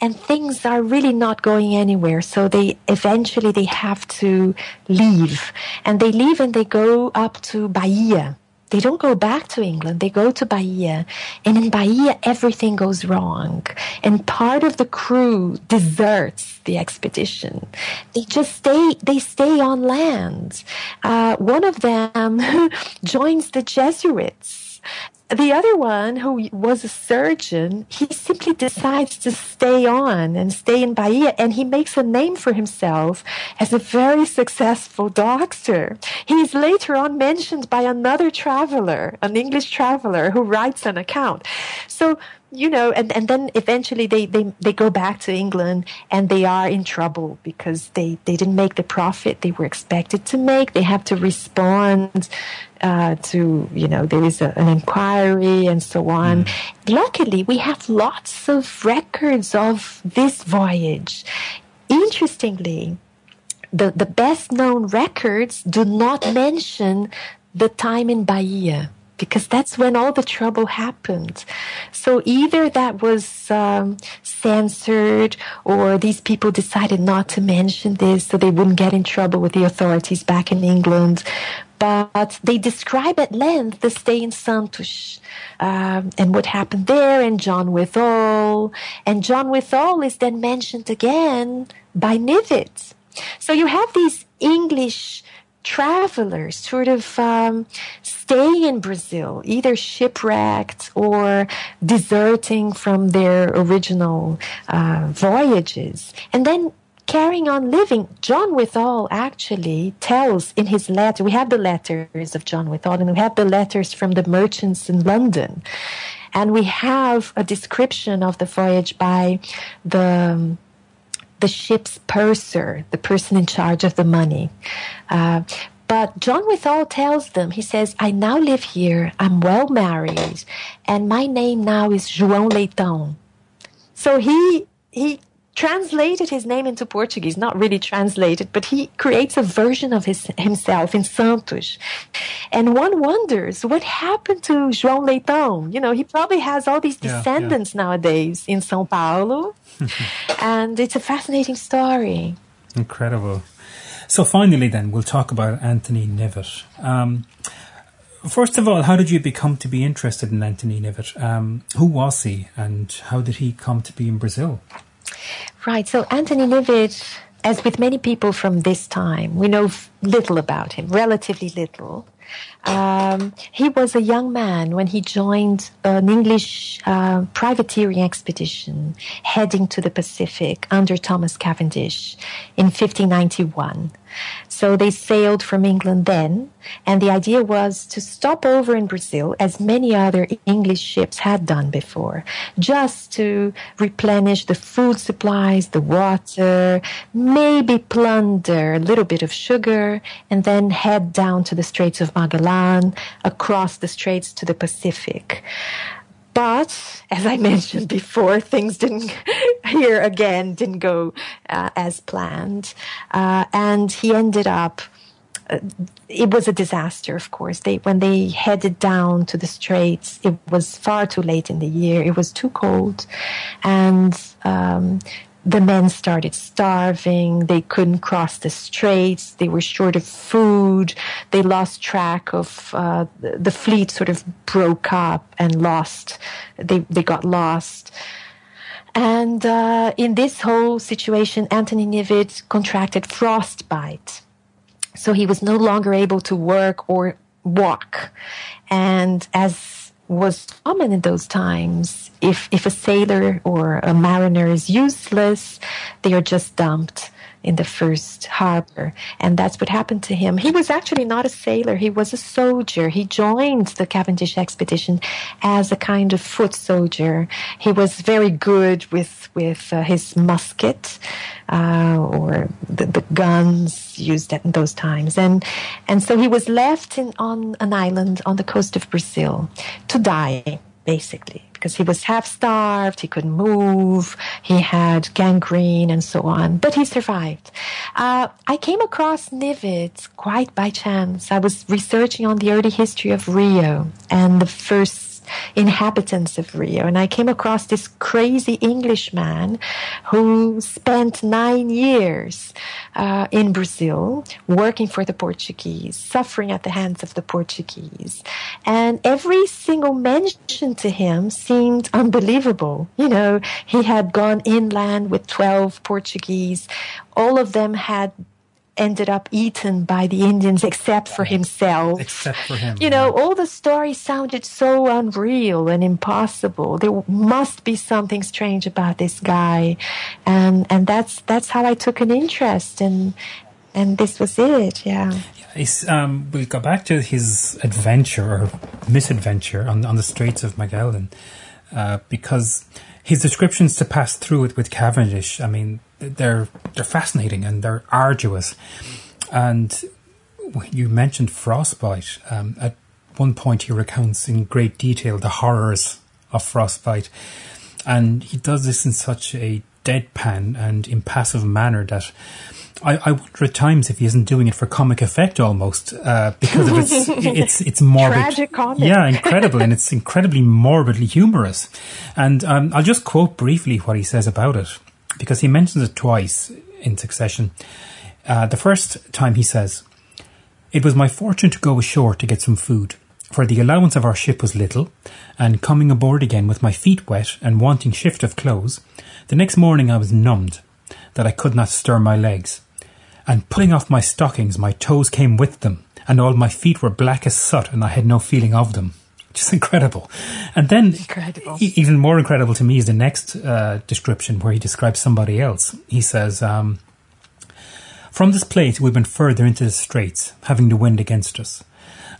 And things are really not going anywhere. So they eventually have to leave. And they leave and they go up to Bahia. They don't go back to England. They go to Bahia. And in Bahia, everything goes wrong. And part of the crew deserts the expedition. They just stay on land. One of them joins the Jesuits. The other one, who was a surgeon, he simply decides to stay on and stay in Bahia, and he makes a name for himself as a very successful doctor. He is later on mentioned by another traveler, an English traveler, who writes an account. So, you know, and then eventually they go back to England and they are in trouble because they didn't make the profit they were expected to make. They have to respond to, you know, there is an inquiry and so on. Luckily, we have lots of records of this voyage. Interestingly, the best known records do not mention the time in Bahia, because that's when all the trouble happened. So either that was censored, or these people decided not to mention this so they wouldn't get in trouble with the authorities back in England. But they describe at length the stay in Santos and what happened there, and John Withall. And John Withall is then mentioned again by Knivet. So you have these English travelers sort of staying in Brazil, either shipwrecked or deserting from their original voyages, and then carrying on living. John Withall actually tells in his letter, we have the letters of John Withall, and we have the letters from the merchants in London, and we have a description of the voyage by the ship's purser, the person in charge of the money. But John Withall tells them, he says, "I now live here, I'm well married, and my name now is João Leitão." So he translated his name into Portuguese, not really translated, but he creates a version of himself in Santos. And one wonders what happened to João Leitão. You know, he probably has all these descendants nowadays in São Paulo. And it's a fascinating story. Incredible. So finally then, we'll talk about Anthony Knivet. First of all, how did you become to be interested in Anthony Knivet? Who was he, and how did he come to be in Brazil? Right, so Anthony Knivet, as with many people from this time, we know little about him, relatively little. He was a young man when he joined an English privateering expedition heading to the Pacific under Thomas Cavendish in 1591. So they sailed from England then, and the idea was to stop over in Brazil, as many other English ships had done before, just to replenish the food supplies, the water, maybe plunder a little bit of sugar, and then head down to the Straits of Magellan, across the Straits to the Pacific. But, as I mentioned before, things didn't go as planned. And he ended up, it was a disaster, of course. When they headed down to the Straits, it was far too late in the year. It was too cold. And the men started starving. They couldn't cross the straits. They were short of food. They lost track of the fleet. Sort of broke up and lost. They got lost. And in this whole situation, Anthony Knivet contracted frostbite, so he was no longer able to work or walk. And as was common in those times. If a sailor or a mariner is useless, they are just dumped in the first harbor. And that's what happened to him. He was actually not a sailor. He was a soldier. He joined the Cavendish expedition as a kind of foot soldier. He was very good with his musket or the guns used in those times. And so he was left on an island on the coast of Brazil to die, basically, because he was half-starved, he couldn't move, he had gangrene and so on, but he survived. I came across Knivet quite by chance. I was researching on the early history of Rio and the first inhabitants of Rio, and I came across this crazy Englishman who spent 9 years in Brazil working for the Portuguese, suffering at the hands of the Portuguese. And every single mention to him seemed unbelievable. You know, he had gone inland with 12 Portuguese. All of them had ended up eaten by the Indians except for himself. Except for him. You know, all the stories sounded so unreal and impossible. There must be something strange about this guy. And that's how I took an interest, and this was it, yeah. We'll go back to his adventure or misadventure on the Straits of Magellan, because his descriptions to pass through it with Cavendish, I mean, they're fascinating and they're arduous. And you mentioned frostbite. At one point, he recounts in great detail the horrors of frostbite. And he does this in such a deadpan and impassive manner that I wonder at times if he isn't doing it for comic effect almost, because of it's morbid. Tragic comic. Yeah, incredible. And it's incredibly morbidly humorous. And I'll just quote briefly what he says about it, because he mentions it twice in succession. The first time he says, "It was my fortune to go ashore to get some food, for the allowance of our ship was little, and coming aboard again with my feet wet and wanting shift of clothes, the next morning I was numbed, that I could not stir my legs. And pulling off my stockings, my toes came with them, and all my feet were black as soot, and I had no feeling of them." Which is incredible. And then even more incredible to me is the next description, where he describes somebody else. He says, "From this place we went further into the straits, having the wind against us.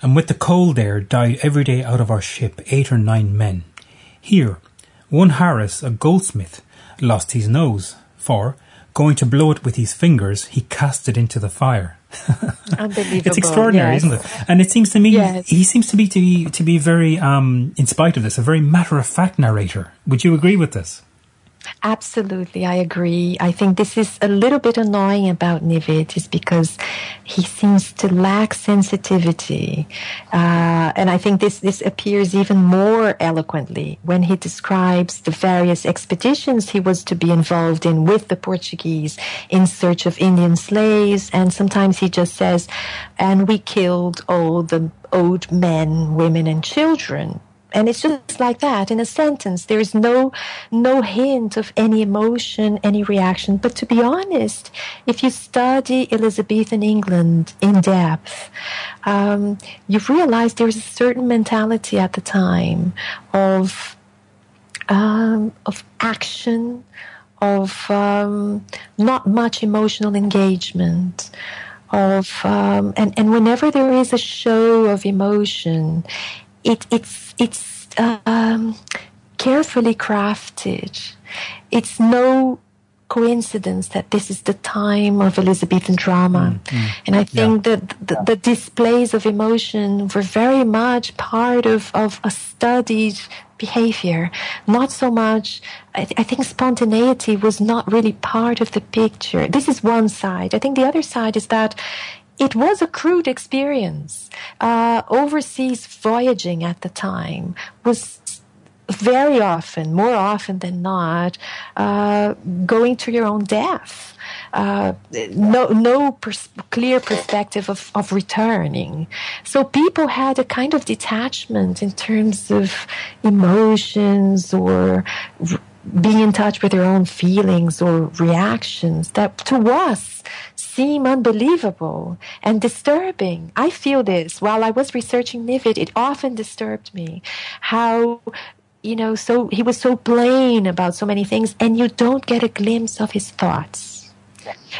And with the cold air died every day out of our ship 8 or 9 men. Here, one Harris, a goldsmith, lost his nose, for, going to blow it with his fingers, he cast it into the fire." Unbelievable. It's extraordinary, yes. Isn't it? And it seems to me, yes, he seems to be very, in spite of this, a very matter-of-fact narrator. Would you agree with this? Absolutely, I agree. I think this is a little bit annoying about Knivet, is because he seems to lack sensitivity. And I think this appears even more eloquently when he describes the various expeditions he was to be involved in with the Portuguese in search of Indian slaves. And sometimes he just says, "And we killed all the old men, women, and children." And it's just like that in a sentence. There is no hint of any emotion, any reaction. But to be honest, if you study Elizabethan England in depth, you realize there is a certain mentality at the time of action, of not much emotional engagement. And whenever there is a show of emotion, it's carefully crafted. It's no coincidence that this is the time of Elizabethan drama. Mm-hmm. And I think that the displays of emotion were very much part of a studied behavior. Not so much, I think spontaneity was not really part of the picture. This is one side. I think the other side is that it was a crude experience. Overseas voyaging at the time was very often, more often than not, going to your own death. No clear perspective of returning. So people had a kind of detachment in terms of emotions or being in touch with their own feelings or reactions that to us seem unbelievable and disturbing. I feel this. While I was researching Knivet, it often disturbed me how, so he was so plain about so many things, and you don't get a glimpse of his thoughts.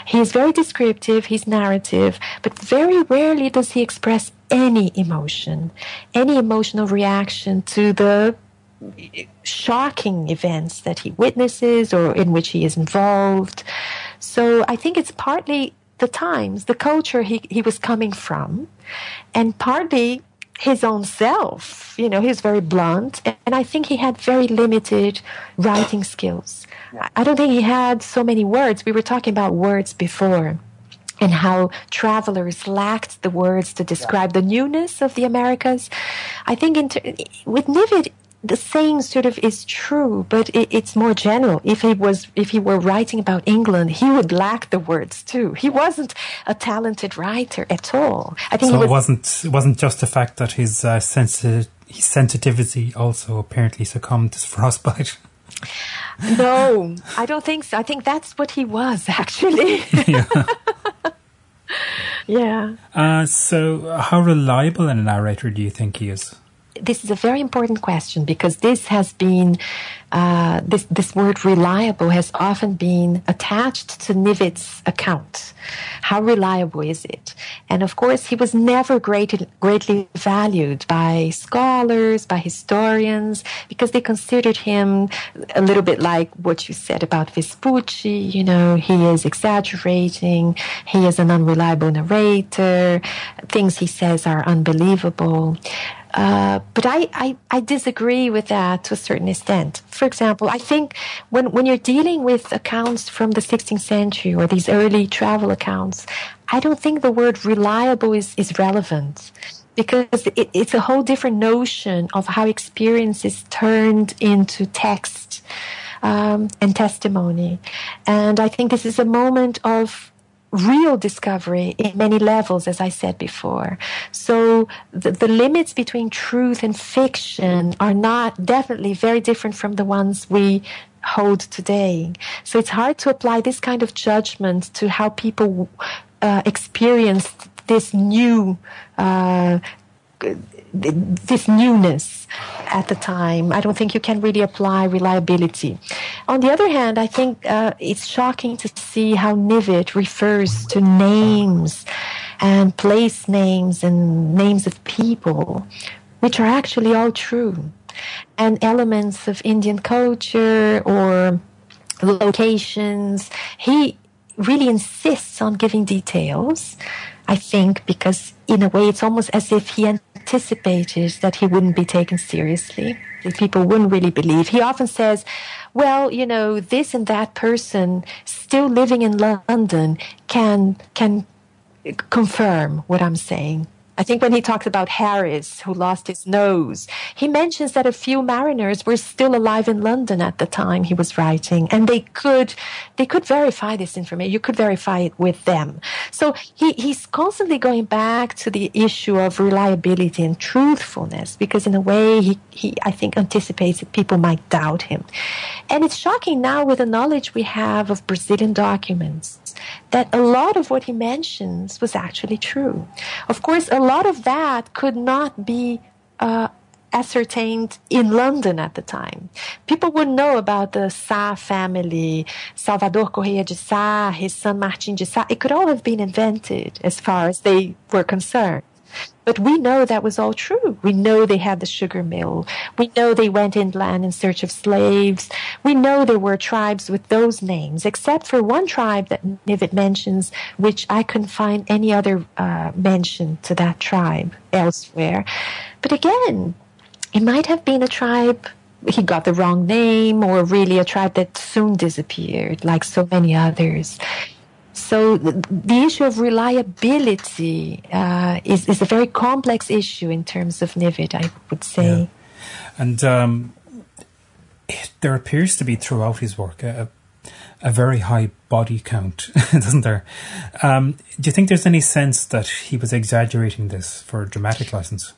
He is very descriptive, he's narrative, but very rarely does he express any emotion, any emotional reaction to the shocking events that he witnesses or in which he is involved. So I think it's partly the times, the culture he was coming from, and partly his own self. He's very blunt, and I think he had very limited writing skills. I don't think he had so many words. We were talking about words before, and how travelers lacked the words to describe the newness of the Americas. I think with Knivet, the same sort of is true, but it's more general. If he were writing about England, he would lack the words too. He wasn't a talented writer at all. I think it wasn't just the fact that his sensitivity also apparently succumbed to frostbite. No, I don't think so. I think that's what he was actually. Yeah. So, how reliable a narrator do you think he is? This is a very important question, because this has been, this word reliable has often been attached to Knivet's account. How reliable is it? And of course, he was never greatly valued by scholars, by historians, because they considered him a little bit like what you said about Vespucci. He is exaggerating, he is an unreliable narrator, things he says are unbelievable. But I disagree with that to a certain extent. For example, I think when you're dealing with accounts from the 16th century or these early travel accounts, I don't think the word reliable is relevant, because it's a whole different notion of how experience is turned into text and testimony. And I think this is a moment of real discovery in many levels, as I said before. So the limits between truth and fiction are definitely very different from the ones we hold today. So it's hard to apply this kind of judgment to how people experienced this newness at the time. I don't think you can really apply reliability. On the other hand, I think it's shocking to see how Knivet refers to names and place names and names of people, which are actually all true, and elements of Indian culture or locations. He really insists on giving details, I think, because in a way it's almost as if he anticipated that he wouldn't be taken seriously, that people wouldn't really believe. He often says, this and that person still living in London can confirm what I'm saying. I think when he talks about Harris, who lost his nose, he mentions that a few mariners were still alive in London at the time he was writing, and they could verify this information. You could verify it with them. So he's constantly going back to the issue of reliability and truthfulness, because in a way he I think anticipates that people might doubt him. And it's shocking now, with the knowledge we have of Brazilian documents, that a lot of what he mentions was actually true. Of course, a lot of that could not be ascertained in London at the time. People wouldn't know about the Sá family, Salvador Correia de Sá, his son Martin de Sá. It could all have been invented as far as they were concerned. But we know that was all true. We know they had the sugar mill. We know they went inland in search of slaves. We know there were tribes with those names, except for one tribe that Knivet mentions, which I couldn't find any other mention to that tribe elsewhere. But again, it might have been a tribe he got the wrong name, or really a tribe that soon disappeared, like so many others. So the issue of reliability is a very complex issue in terms of Knivet, I would say. Yeah. And there appears to be throughout his work a very high body count, doesn't there? Do you think there's any sense that he was exaggerating this for dramatic license?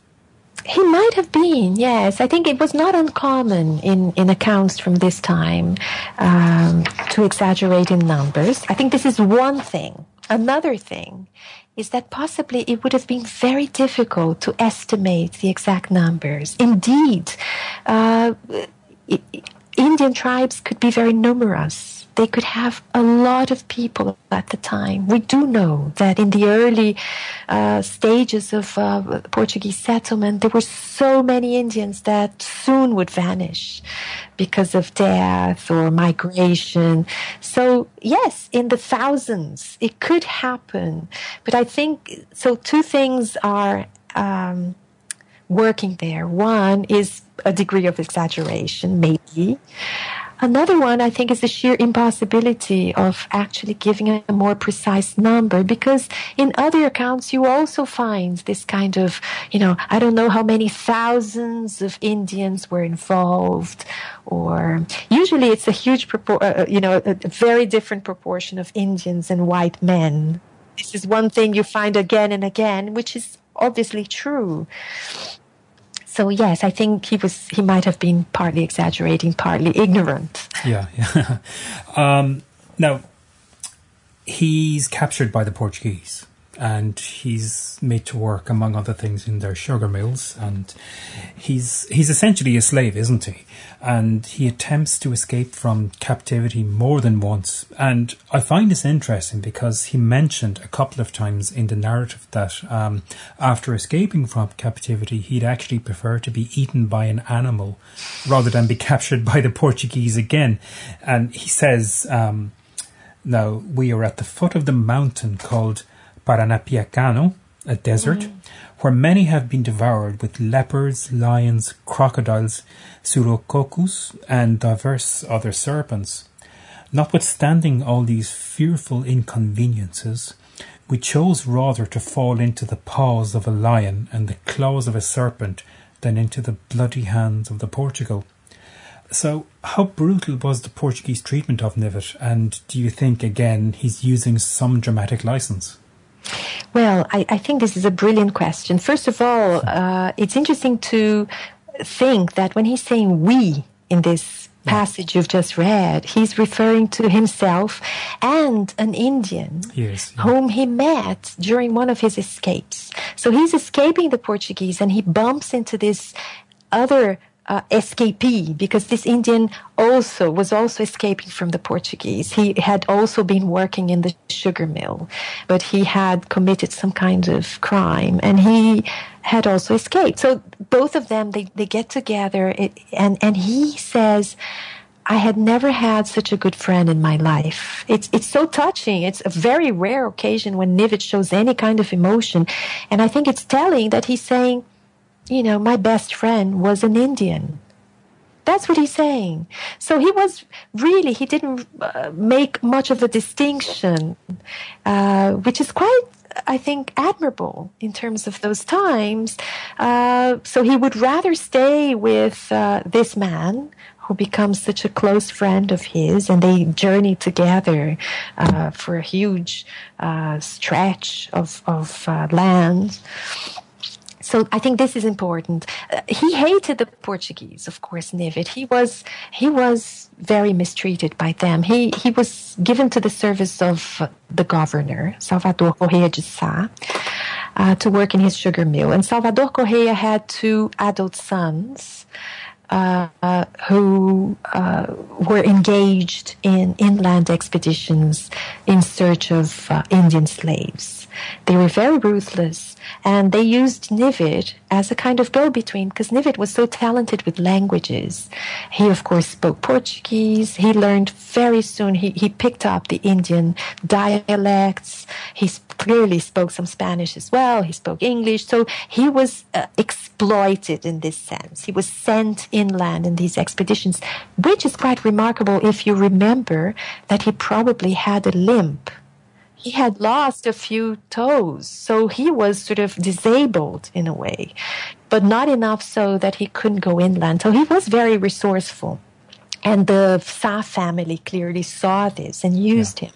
He might have been, yes. I think it was not uncommon in accounts from this time to exaggerate in numbers. I think this is one thing. Another thing is that possibly it would have been very difficult to estimate the exact numbers. Indeed, Indian tribes could be very numerous. They could have a lot of people at the time. We do know that in the early stages of Portuguese settlement, there were so many Indians that soon would vanish because of death or migration. So, yes, in the thousands, it could happen. But I think, so two things are working there. One is a degree of exaggeration, maybe. Another one, I think, is the sheer impossibility of actually giving a more precise number, because in other accounts you also find this kind of, you know, I don't know how many thousands of Indians were involved, or usually it's a huge, a very different proportion of Indians and white men. This is one thing you find again and again, which is obviously true. So, yes, I think he might have been partly exaggerating, partly ignorant. Yeah. Now, he's captured by the Portuguese and he's made to work, among other things, in their sugar mills. And he's essentially a slave, isn't he? And he attempts to escape from captivity more than once. And I find this interesting because he mentioned a couple of times in the narrative that after escaping from captivity, he'd actually prefer to be eaten by an animal rather than be captured by the Portuguese again. And he says, now, we are at the foot of the mountain called Paranapiacano, a desert, where many have been devoured with leopards, lions, crocodiles, surococos, and diverse other serpents. Notwithstanding all these fearful inconveniences, we chose rather to fall into the paws of a lion and the claws of a serpent than into the bloody hands of the Portugal. So, how brutal was the Portuguese treatment of Knivet? And do you think, again, he's using some dramatic license? Well, I think this is a brilliant question. First of all, it's interesting to think that when he's saying we in this passage you've just read, he's referring to himself and an Indian whom he met during one of his escapes. So he's escaping the Portuguese and he bumps into this other escapee, because this Indian was also escaping from the Portuguese. He had also been working in the sugar mill, but he had committed some kind of crime and he had also escaped. So both of them, they get together and he says, I had never had such a good friend in my life. It's so touching. It's a very rare occasion when Knivet shows any kind of emotion. And I think it's telling that he's saying, you know, my best friend was an Indian. That's what he's saying. So he was really, he didn't make much of a distinction, which is quite, I think, admirable in terms of those times. So he would rather stay with this man who becomes such a close friend of his, and they journey together for a huge stretch of land. So I think this is important. He hated the Portuguese, of course, Knivet. He was very mistreated by them. He was given to the service of the governor, Salvador Correia de Sá, to work in his sugar mill. And Salvador Correia had 2 adult sons who were engaged in inland expeditions in search of Indian slaves. They were very ruthless, and they used Knivet as a kind of go-between, because Knivet was so talented with languages. He, of course, spoke Portuguese. He learned very soon. He picked up the Indian dialects. He clearly spoke some Spanish as well. He spoke English. So he was exploited in this sense. He was sent inland in these expeditions, which is quite remarkable if you remember that he probably had a limp. He had lost a few toes, so he was sort of disabled in a way, but not enough so that he couldn't go inland. So he was very resourceful. And the Sá family clearly saw this and used him.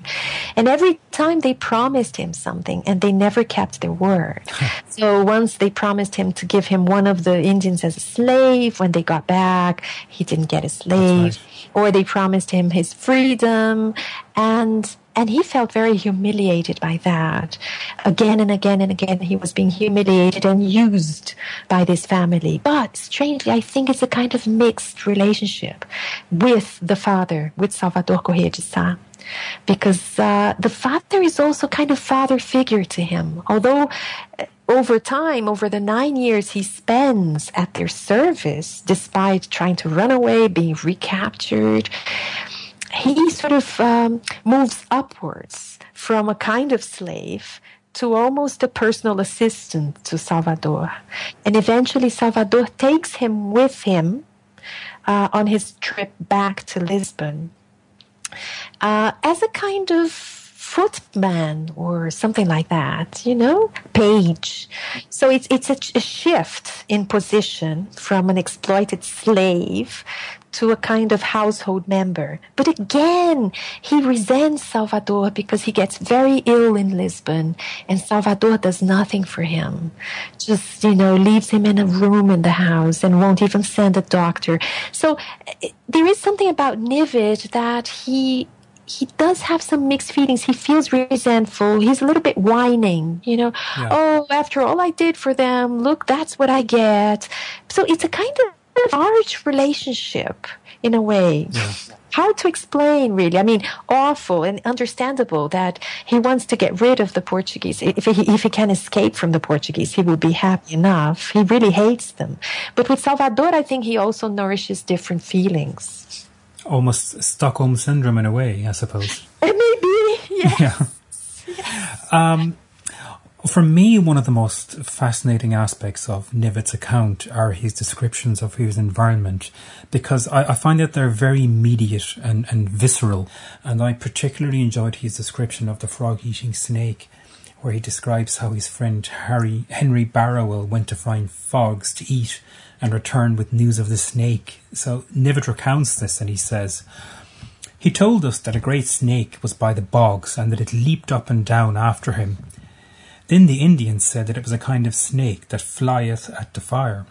And every time they promised him something, and they never kept their word. So once they promised him to give him one of the Indians as a slave. When they got back, he didn't get a slave. That's right. Or they promised him his freedom. And he felt very humiliated by that. Again and again and again, he was being humiliated and used by this family. But strangely, I think it's a kind of mixed relationship with the father, with Salvador Correia de Sá. Because the father is also kind of father figure to him. Although over time, over the 9 years he spends at their service, despite trying to run away, being recaptured, he sort of moves upwards from a kind of slave to almost a personal assistant to Salvador. And eventually Salvador takes him with him on his trip back to Lisbon as a kind of footman or something like that, you know, page. So it's a shift in position from an exploited slave to a kind of household member. But again, he resents Salvador because he gets very ill in Lisbon, and Salvador does nothing for him. Just, you know, leaves him in a room in the house and won't even send a doctor. So there is something about Knivet that he does have some mixed feelings. He feels resentful. He's a little bit whining, you know. Yeah. Oh, after all I did for them, look, that's what I get. So it's a kind of large relationship in a way. Yeah. Hard to explain, really. I mean, awful and understandable that he wants to get rid of the Portuguese. If he can escape from the Portuguese, he will be happy enough. He really hates them. But with Salvador, I think he also nourishes different feelings. Almost Stockholm syndrome in a way, I suppose. Maybe, yes. Yeah. Yes. For me, one of the most fascinating aspects of Knivet's account are his descriptions of his environment, because I find that they're very immediate and visceral. And I particularly enjoyed his description of the frog-eating snake, where he describes how his friend Henry Barrowell went to find frogs to eat and returned with news of the snake. So Knivet recounts this and he says, "He told us that a great snake was by the bogs and that it leaped up and down after him. Then the Indians said that it was a kind of snake that flieth at the fire.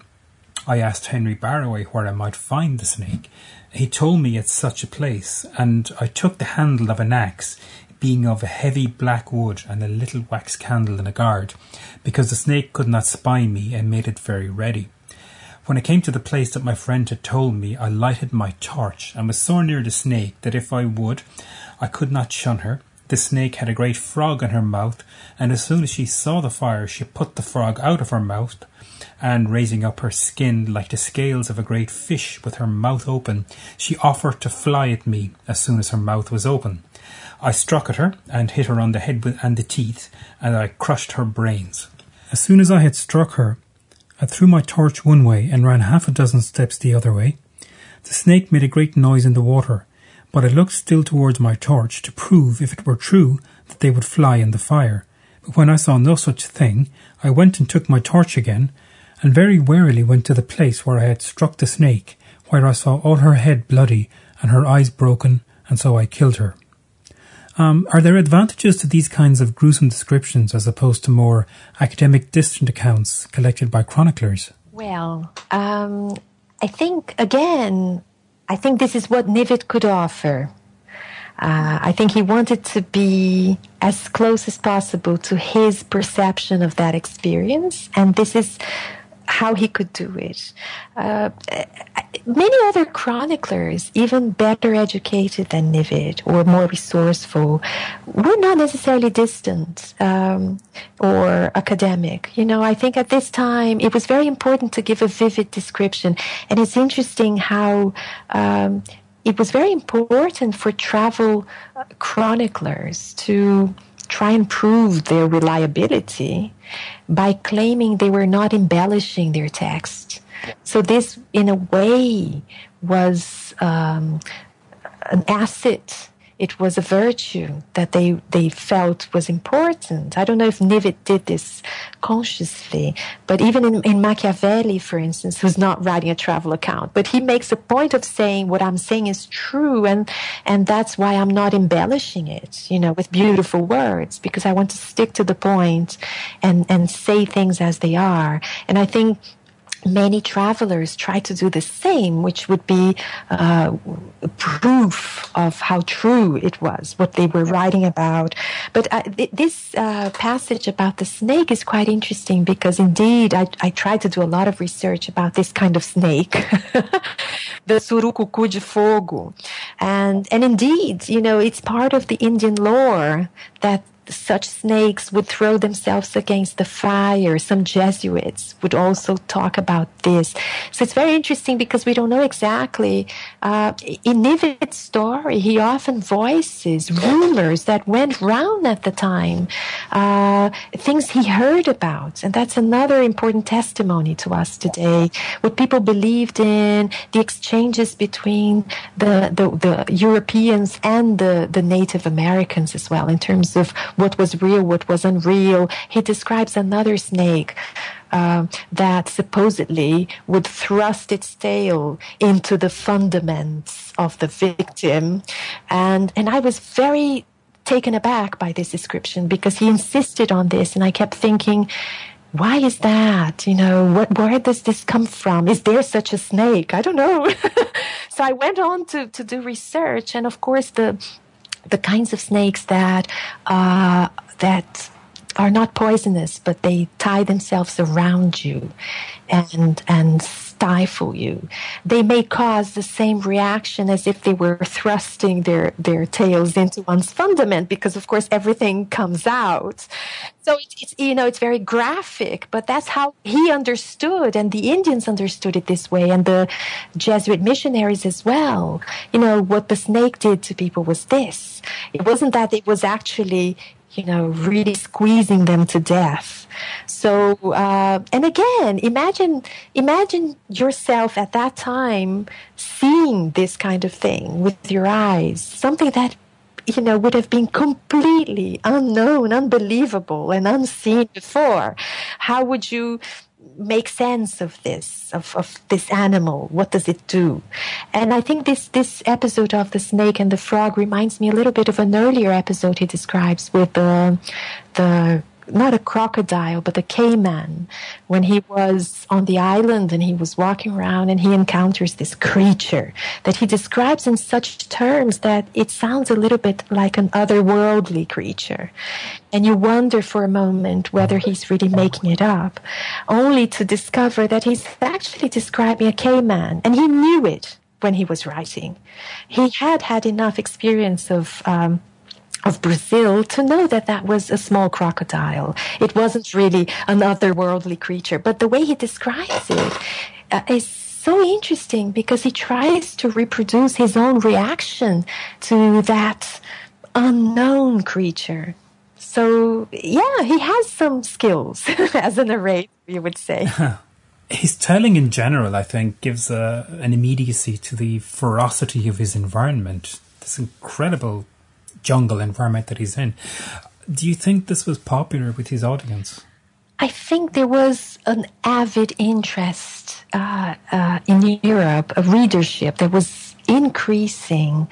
I asked Henry Barroway where I might find the snake. He told me at such a place, and I took the handle of an axe, being of a heavy black wood, and a little wax candle in a guard, because the snake could not spy me and made it very ready. When I came to the place that my friend had told me, I lighted my torch and was so near the snake that if I would, I could not shun her. The snake had a great frog in her mouth, and as soon as she saw the fire, she put the frog out of her mouth, and raising up her skin like the scales of a great fish with her mouth open, she offered to fly at me as soon as her mouth was open. I struck at her, and hit her on the head and the teeth, and I crushed her brains. As soon as I had struck her, I threw my torch one way and ran half a dozen steps the other way. The snake made a great noise in the water, but I looked still towards my torch to prove, if it were true, that they would fly in the fire. But when I saw no such thing, I went and took my torch again, and very warily went to the place where I had struck the snake, where I saw all her head bloody and her eyes broken, and so I killed her." Are there advantages to these kinds of gruesome descriptions as opposed to more academic distant accounts collected by chroniclers? Well, I think this is what Knivet could offer. I think he wanted to be as close as possible to his perception of that experience, and this is how he could do it. Many other chroniclers, even better educated than Knivet or more resourceful, were not necessarily distant or academic. You know, I think at this time it was very important to give a vivid description, and it's interesting how it was very important for travel chroniclers to try and prove their reliability by claiming they were not embellishing their text. So this, in a way, was an asset it was a virtue that they felt was important. I don't know if Knivet did this consciously, but even in Machiavelli, for instance, who's not writing a travel account, but he makes a point of saying what I'm saying is true, and that's why I'm not embellishing it, you know, with beautiful words, because I want to stick to the point and say things as they are. And I think many travelers try to do the same, which would be proof of how true it was, what they were writing about. But this passage about the snake is quite interesting, because indeed I tried to do a lot of research about this kind of snake, the surucucu de fogo. And indeed, you know, it's part of the Indian lore that such snakes would throw themselves against the fire. Some Jesuits would also talk about this. So it's very interesting, because we don't know exactly. In Knivet's story, he often voices rumors that went round at the time, things he heard about. And that's another important testimony to us today, what people believed in, the exchanges between the Europeans and the Native Americans as well, in terms of what was real, what was unreal. He describes another snake that supposedly would thrust its tail into the fundaments of the victim. And I was very taken aback by this description, because he insisted on this, and I kept thinking, why is that? You know, where does this come from? Is there such a snake? I don't know. So I went on to do research, and of course the kinds of snakes that are not poisonous, but they tie themselves around you and stifle you. They may cause the same reaction as if they were thrusting their tails into one's fundament, because of course everything comes out. So it's very graphic, but that's how he understood, and the Indians understood it this way, and the Jesuit missionaries as well. You know, what the snake did to people was this. It wasn't that it was actually, you know, really squeezing them to death. So, and again, imagine yourself at that time seeing this kind of thing with your eyes, something that, you know, would have been completely unknown, unbelievable, and unseen before. How would you make sense of this, of this animal? What does it do? And I think this episode of the snake and the frog reminds me a little bit of an earlier episode he describes with the not a crocodile, but a caiman, when he was on the island and he was walking around and he encounters this creature that he describes in such terms that it sounds a little bit like an otherworldly creature. And you wonder for a moment whether he's really making it up, only to discover that he's actually describing a caiman, and he knew it when he was writing. He had had enough experience of Brazil to know that that was a small crocodile. It wasn't really an otherworldly creature. But the way he describes it is so interesting, because he tries to reproduce his own reaction to that unknown creature. So, yeah, he has some skills as an narrator, you would say. His telling in general, I think, gives an immediacy to the ferocity of his environment, this incredible jungle environment that he's in. Do you think this was popular with his audience? I think there was an avid interest in Europe, a readership that was increasing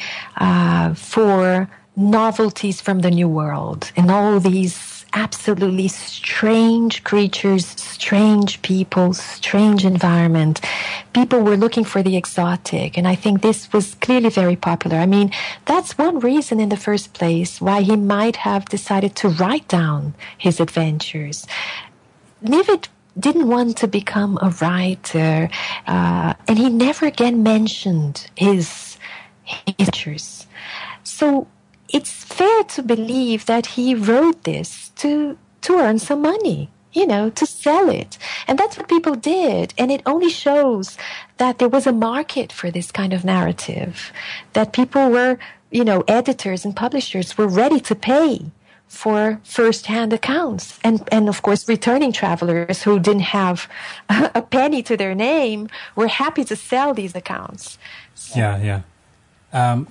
for novelties from the New World and all these absolutely strange creatures, strange people, strange environment. People were looking for the exotic, and I think this was clearly very popular. I mean, that's one reason in the first place why he might have decided to write down his adventures. Knivet didn't want to become a writer, and he never again mentioned his adventures. So it's fair to believe that he wrote this to earn some money, you know, to sell it. And that's what people did. And it only shows that there was a market for this kind of narrative, that people were, you know, editors and publishers were ready to pay for first-hand accounts. And of course, returning travelers who didn't have a penny to their name were happy to sell these accounts. Yeah, yeah.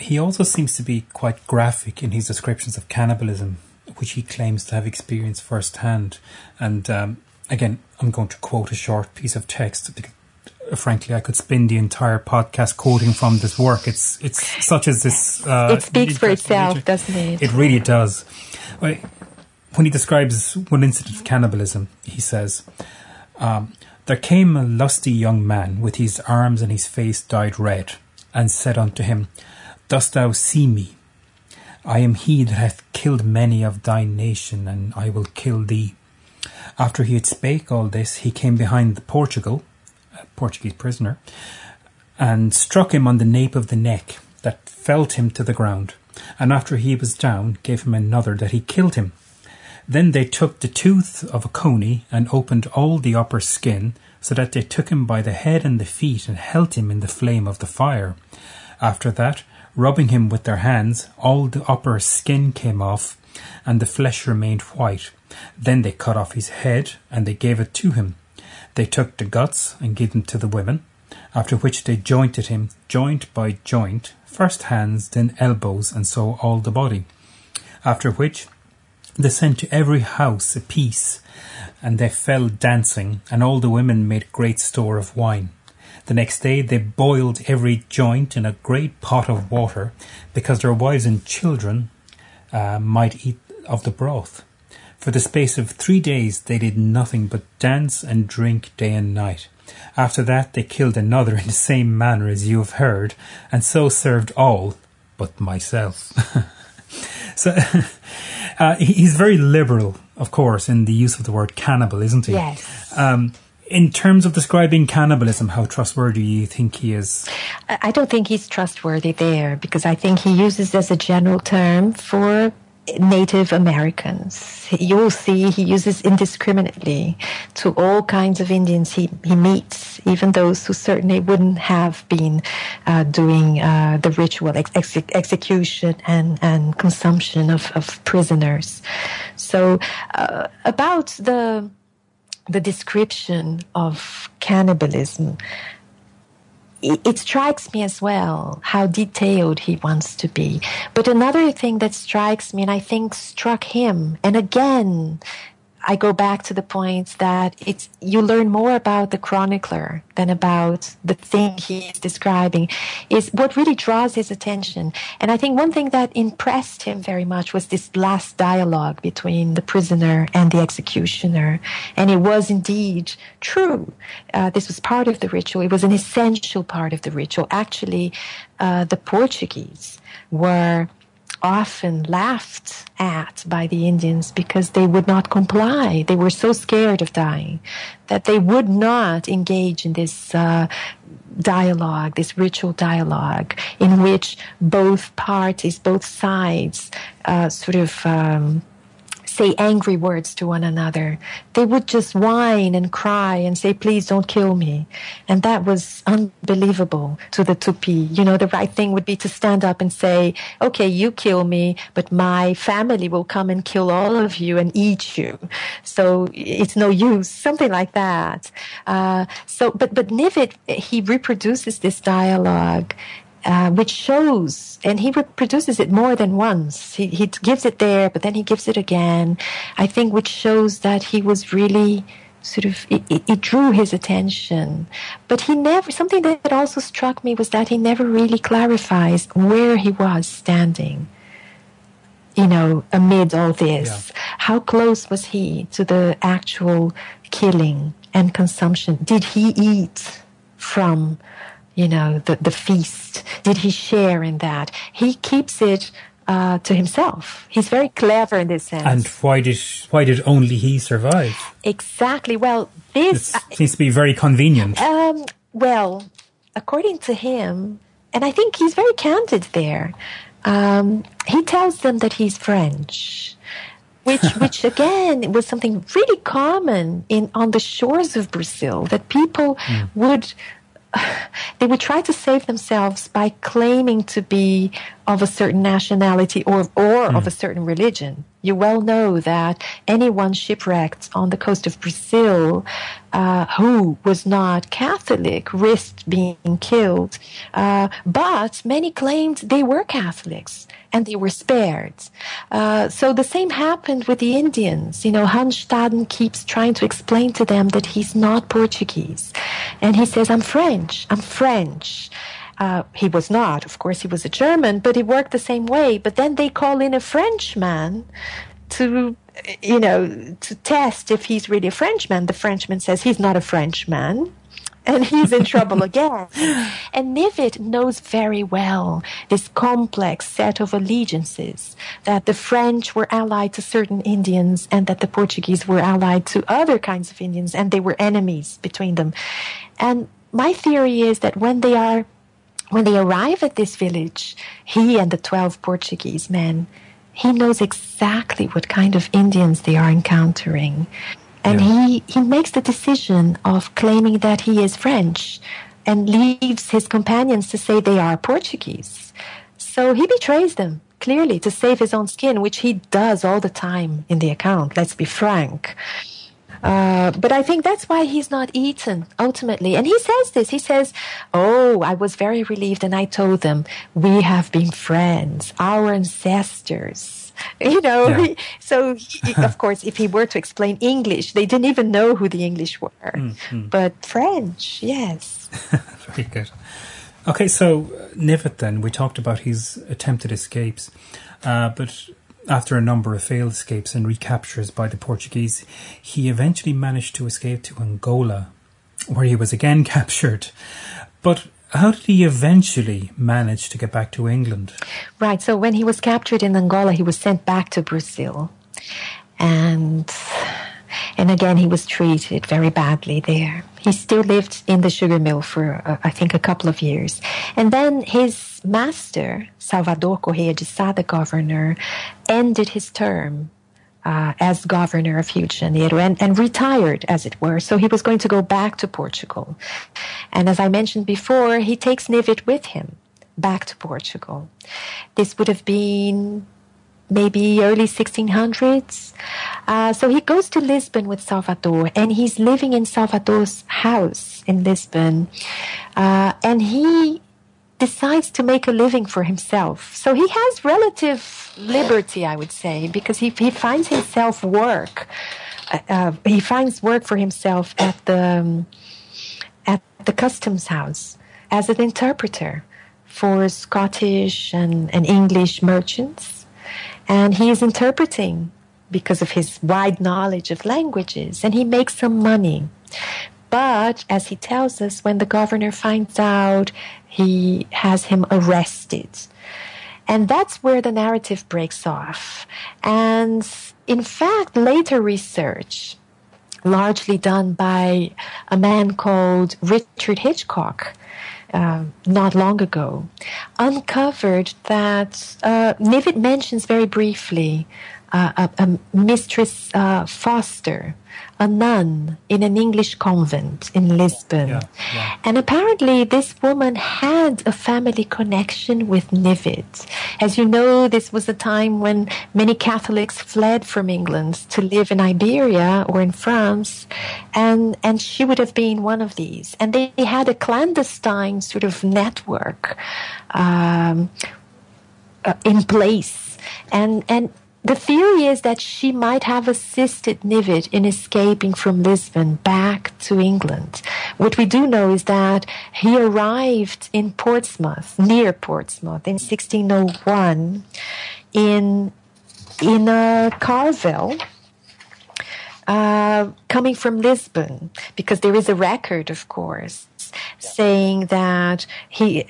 He also seems to be quite graphic in his descriptions of cannibalism, which he claims to have experienced firsthand. And again, I'm going to quote a short piece of text because, frankly, I could spend the entire podcast quoting from this work. It's such as this. It speaks for itself, doesn't it? It really does. When he describes one incident of cannibalism, he says, "There came a lusty young man with his arms and his face dyed red, and said unto him, Dost thou see me? I am he that hath killed many of thy nation, and I will kill thee. After he had spake all this, he came behind the Portuguese prisoner, and struck him on the nape of the neck, that felled him to the ground, and after he was down, gave him another that he killed him. Then they took the tooth of a coney, and opened all the upper skin, so that they took him by the head and the feet, and held him in the flame of the fire. After that, rubbing him with their hands, all the upper skin came off, and the flesh remained white. Then they cut off his head, and they gave it to him. They took the guts and gave them to the women, after which they jointed him, joint by joint, first hands, then elbows, and so all the body. After which they sent to every house a piece, and they fell dancing, and all the women made great store of wine. The next day they boiled every joint in a great pot of water, because their wives and children might eat of the broth. For the space of 3 days they did nothing but dance and drink day and night. After that they killed another in the same manner as you have heard, and so served all but myself." So he's very liberal, of course, in the use of the word cannibal, isn't he? Yes. In terms of describing cannibalism, how trustworthy do you think he is? I don't think he's trustworthy there, because I think he uses it as a general term for Native Americans. You'll see he uses indiscriminately to all kinds of Indians he meets, even those who certainly wouldn't have been doing the ritual execution and consumption of prisoners. So about the description of cannibalism, it strikes me as well how detailed he wants to be. But another thing that strikes me, and I think struck him, and again, I go back to the point that you learn more about the chronicler than about the thing he is describing, is what really draws his attention. And I think one thing that impressed him very much was this last dialogue between the prisoner and the executioner. And it was indeed true. This was part of the ritual. It was an essential part of the ritual. Actually, the Portuguese were often laughed at by the Indians because they would not comply. They were so scared of dying that they would not engage in this dialogue, this ritual dialogue, in which both parties, both sides say angry words to one another. They would just whine and cry and say, "Please don't kill me." And that was unbelievable to the Tupi. You know, the right thing would be to stand up and say, "Okay, you kill me, but my family will come and kill all of you and eat you. So it's no use," something like that. But Knivet, he reproduces this dialogue, which shows, and he reproduces it more than once. He gives it there, but then he gives it again, I think, which shows that he was really it drew his attention. But he never, something that also struck me was that he never really clarifies where he was standing, you know, amid all this. Yeah. How close was he to the actual killing and consumption? Did he eat from the feast? Did he share in that? He keeps it to himself. He's very clever in this sense. And why did only he survive? Exactly. Well, this seems to be very convenient. Well, according to him, and I think he's very candid there, he tells them that he's French, which again was something really common on the shores of Brazil, that people would try to save themselves by claiming to be of a certain nationality or of a certain religion. You well know that anyone shipwrecked on the coast of Brazil who was not Catholic risked being killed. But many claimed they were Catholics and they were spared. So the same happened with the Indians. You know, Hans Staden keeps trying to explain to them that he's not Portuguese. And he says, I'm French. He was not, of course, he was a German, but he worked the same way. But then they call in a Frenchman to, you know, to test if he's really a Frenchman. The Frenchman says he's not a Frenchman. And he's in trouble again. And Knivet knows very well this complex set of allegiances, that the French were allied to certain Indians and that the Portuguese were allied to other kinds of Indians, and they were enemies between them. And my theory is that when they arrive at this village, he and the 12 Portuguese men, he knows exactly what kind of Indians they are encountering. And he makes the decision of claiming that he is French and leaves his companions to say they are Portuguese. So he betrays them, clearly, to save his own skin, which he does all the time in the account, let's be frank. But I think that's why he's not eaten, ultimately. And he says this. He says, I was very relieved, and I told them, we have been friends, our ancestors. You know, of course, if he were to explain English, they didn't even know who the English were. Mm-hmm. But French, yes. Very good. Okay, so Knivet then, we talked about his attempted escapes, but after a number of failed escapes and recaptures by the Portuguese, he eventually managed to escape to Angola, where he was again captured. But how did he eventually manage to get back to England? Right, so when he was captured in Angola, he was sent back to Brazil. And again, he was treated very badly there. He still lived in the sugar mill for, I think, a couple of years. And then his master, Salvador Correia de Sá, the governor, ended his term as governor of Rio de Janeiro and retired, as it were. So he was going to go back to Portugal. And as I mentioned before, he takes Knivet with him back to Portugal. This would have been maybe early 1600s. So he goes to Lisbon with Salvador, and he's living in Salvador's house in Lisbon. And he decides to make a living for himself. So he has relative liberty, I would say, because he finds himself work. He finds work for himself at the customs house as an interpreter for Scottish and English merchants. And he is interpreting because of his wide knowledge of languages, and he makes some money. But, as he tells us, when the governor finds out, he has him arrested. And that's where the narrative breaks off. And, in fact, later research, largely done by a man called Richard Hitchcock, not long ago, uncovered that Knivet mentions very briefly a Mistress Foster, a nun in an English convent in Lisbon. Yeah. And apparently this woman had a family connection with Knivet. As you know, this was a time when many Catholics fled from England to live in Iberia or in France, and she would have been one of these. And they had a clandestine sort of network in place. And the theory is that she might have assisted Knivet in escaping from Lisbon back to England. What we do know is that he arrived in Portsmouth, near Portsmouth, in 1601 in a carvel coming from Lisbon, because there is a record, of course, saying that he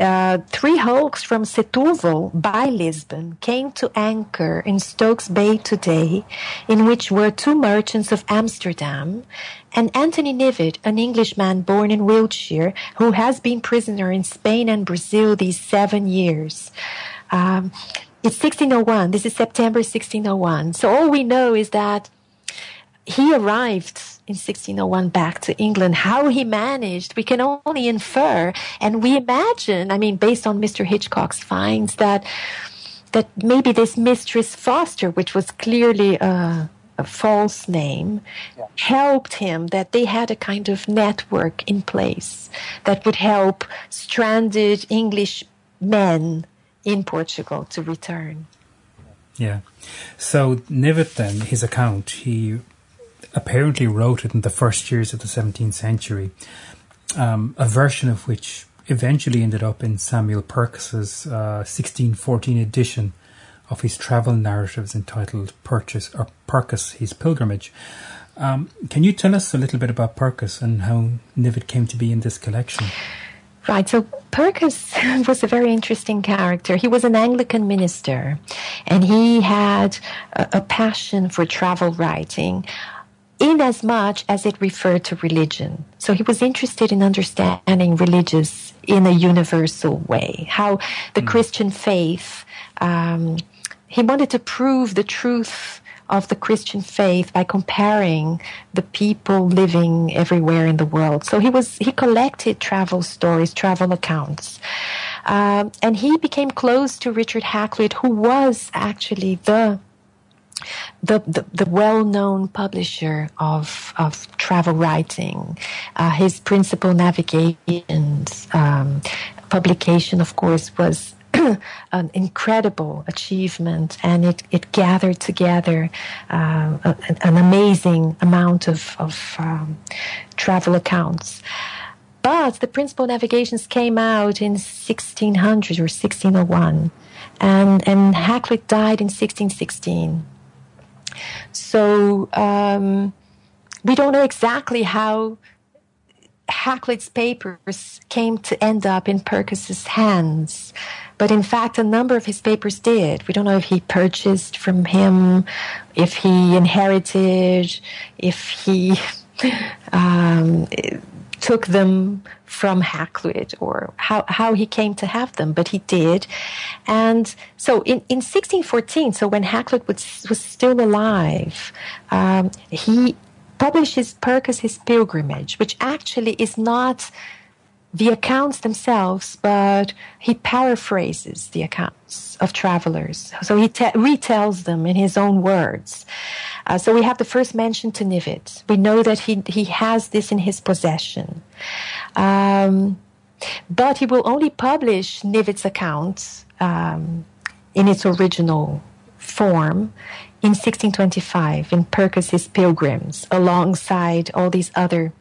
three hulks from Setúbal by Lisbon came to anchor in Stokes Bay today, in which were two merchants of Amsterdam and Anthony Knivet, an Englishman born in Wiltshire, who has been prisoner in Spain and Brazil these 7 years. It's 1601. This is September 1601. So all we know is that he arrived in 1601 back to England. How he managed, we can only infer. And we imagine, based on Mr. Hitchcock's finds, that that maybe this Mistress Foster, which was clearly a false name, helped him, that they had a kind of network in place that would help stranded English men in Portugal to return. Yeah. So Knivet then, his account, he apparently wrote it in the first years of the 17th century, a version of which eventually ended up in Samuel Purkis's 1614 edition of his travel narratives entitled Purkis, His Pilgrimage. Can you tell us a little bit about Purkis and how Knivet came to be in this collection? Right, so Purkis was a very interesting character. He was an Anglican minister, and he had a passion for travel writing, inasmuch as it referred to religion. So he was interested in understanding religious in a universal way, how the Christian faith, he wanted to prove the truth of the Christian faith by comparing the people living everywhere in the world. So he collected travel stories, travel accounts. And he became close to Richard Hakluyt, who was actually the well-known publisher of travel writing. His principal navigations publication, of course, was an incredible achievement, and it gathered together an amazing amount of travel accounts. But the principal navigations came out in 1600 or 1601, and Hakluyt died in 1616. So we don't know exactly how Hakluyt's papers came to end up in Purkis's hands, but in fact, a number of his papers did. We don't know if he purchased from him, if he inherited, if he took them from Hakluyt, or how he came to have them, but he did. And so in 1614, so when Hakluyt was still alive, he publishes Purkis, His Pilgrimage, which actually is not the accounts themselves, but he paraphrases the accounts of travelers. So he retells them in his own words. So we have the first mention to Knivet. We know that he has this in his possession. But he will only publish Knivet's accounts in its original form in 1625 in Purkis, His Pilgrims, alongside all these other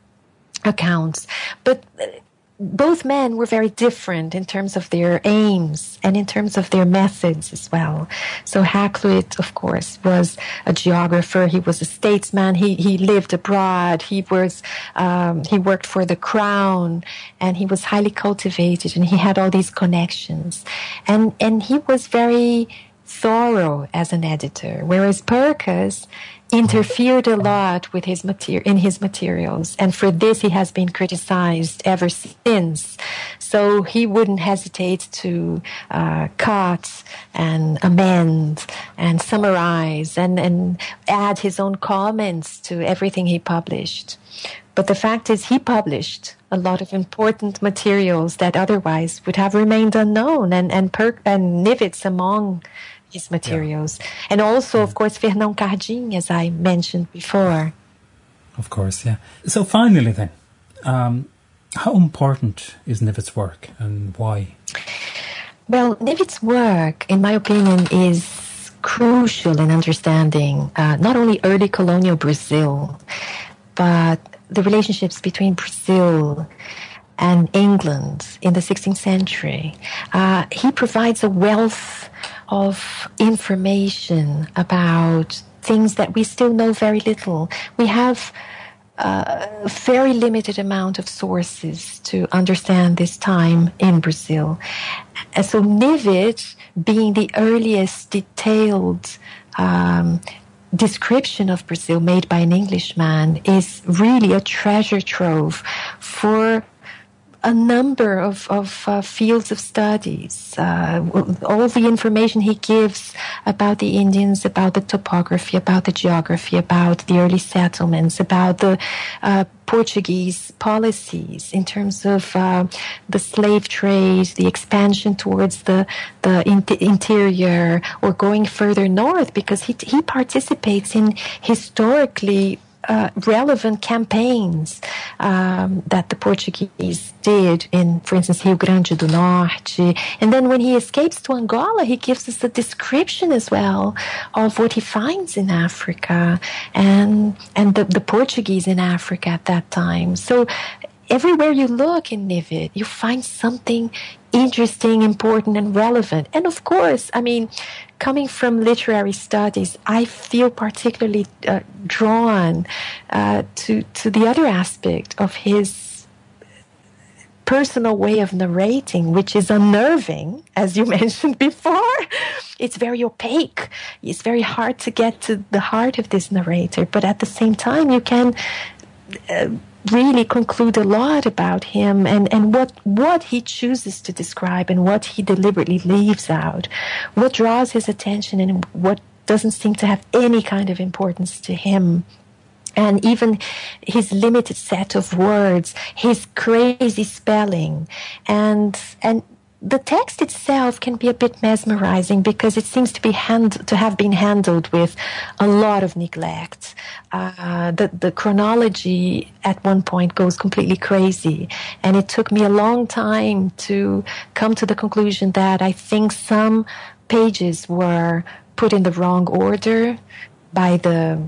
accounts. But both men were very different in terms of their aims and in terms of their methods as well. So Hakluyt, of course, was a geographer. He was a statesman. He lived abroad. He worked for the crown, and he was highly cultivated, and he had all these connections. And he was very thorough as an editor, whereas Purkis interfered a lot with his materials, and for this he has been criticized ever since. So he wouldn't hesitate to cut and amend and summarize and add his own comments to everything he published. But the fact is, he published a lot of important materials that otherwise would have remained unknown, and Knivet's among his materials. Yeah. And also, of course, Fernão Cardim, as I mentioned before. Of course, yeah. So finally then, how important is Knivet's work and why? Well, Knivet's work, in my opinion, is crucial in understanding not only early colonial Brazil, but the relationships between Brazil and England in the 16th century. He provides a wealth of information about things that we still know very little. We have a very limited amount of sources to understand this time in Brazil. And so Knivet, being the earliest detailed description of Brazil made by an Englishman, is really a treasure trove for a number of fields of studies. All the information he gives about the Indians, about the topography, about the geography, about the early settlements, about the Portuguese policies in terms of the slave trade, the expansion towards the interior, or going further north, because he participates in historically relevant campaigns that the Portuguese did in, for instance, Rio Grande do Norte. And then when he escapes to Angola, he gives us a description as well of what he finds in Africa and the Portuguese in Africa at that time. So everywhere you look in Knivet, you find something interesting, important, and relevant. And of course, I mean, coming from literary studies, I feel particularly drawn to the other aspect of his personal way of narrating, which is unnerving, as you mentioned before. It's very opaque. It's very hard to get to the heart of this narrator. But at the same time, you can really conclude a lot about him and what he chooses to describe and what he deliberately leaves out, what draws his attention and what doesn't seem to have any kind of importance to him. And even his limited set of words, his crazy spelling, and the text itself can be a bit mesmerizing because it seems to be have been handled with a lot of neglect. The chronology at one point goes completely crazy, and it took me a long time to come to the conclusion that I think some pages were put in the wrong order by the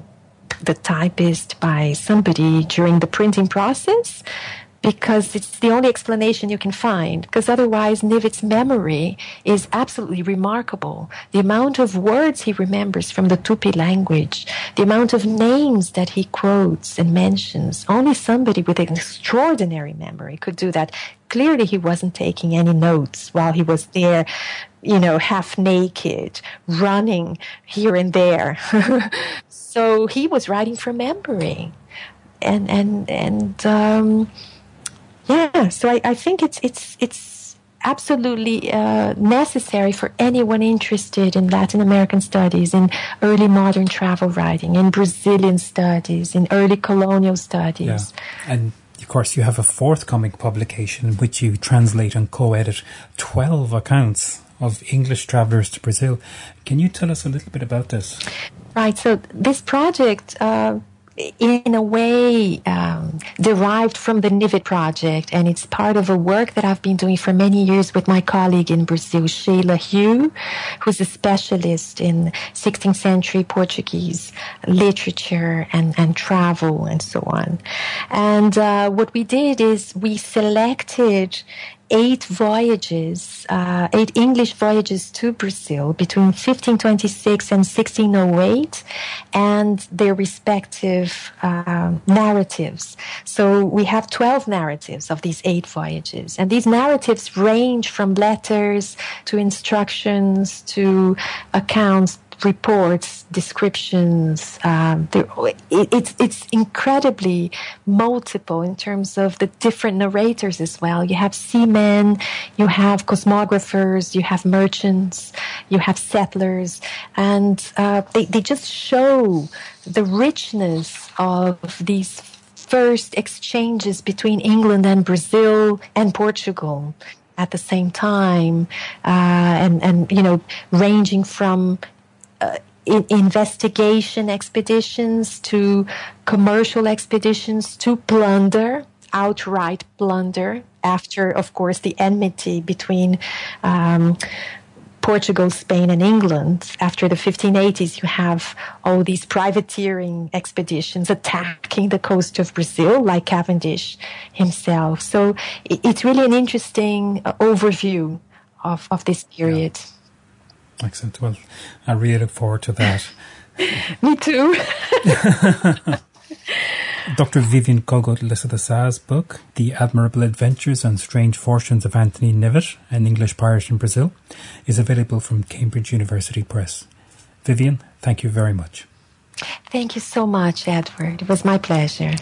typist, by somebody during the printing process, because it's the only explanation you can find. Because otherwise, Knivet's memory is absolutely remarkable. The amount of words he remembers from the Tupi language, the amount of names that he quotes and mentions, only somebody with an extraordinary memory could do that. Clearly, he wasn't taking any notes while he was there, you know, half naked, running here and there. So he was writing from memory. Yeah, so I think it's absolutely necessary for anyone interested in Latin American studies, in early modern travel writing, in Brazilian studies, in early colonial studies. Yeah. And of course, you have a forthcoming publication in which you translate and co-edit 12 accounts of English travelers to Brazil. Can you tell us a little bit about this? Right. So this project, in a way, derived from the Knivet project, and it's part of a work that I've been doing for many years with my colleague in Brazil, Sheila Hugh, who's a specialist in 16th century Portuguese literature and travel and so on. And what we did is we selected 8 English voyages to Brazil between 1526 and 1608, and their respective narratives. So we have 12 narratives of these 8 voyages, and these narratives range from letters to instructions to accounts, reports, descriptions. It's incredibly multiple in terms of the different narrators as well. You have seamen, you have cosmographers, you have merchants, you have settlers, and they just show the richness of these first exchanges between England and Brazil and Portugal at the same time, and you know, ranging from investigation expeditions to commercial expeditions to plunder, outright plunder, after, of course, the enmity between Portugal, Spain, and England. After the 1580s, you have all these privateering expeditions attacking the coast of Brazil, like Cavendish himself. So it's really an interesting overview of this period. Yeah. Excellent. Well, I really look forward to that. Me too. Dr. Vivian Cogut Lessa de Sá's book, The Admirable Adventures and Strange Fortunes of Anthony Knivet, an English pirate in Brazil, is available from Cambridge University Press. Vivian, thank you very much. Thank you so much, Edward. It was my pleasure.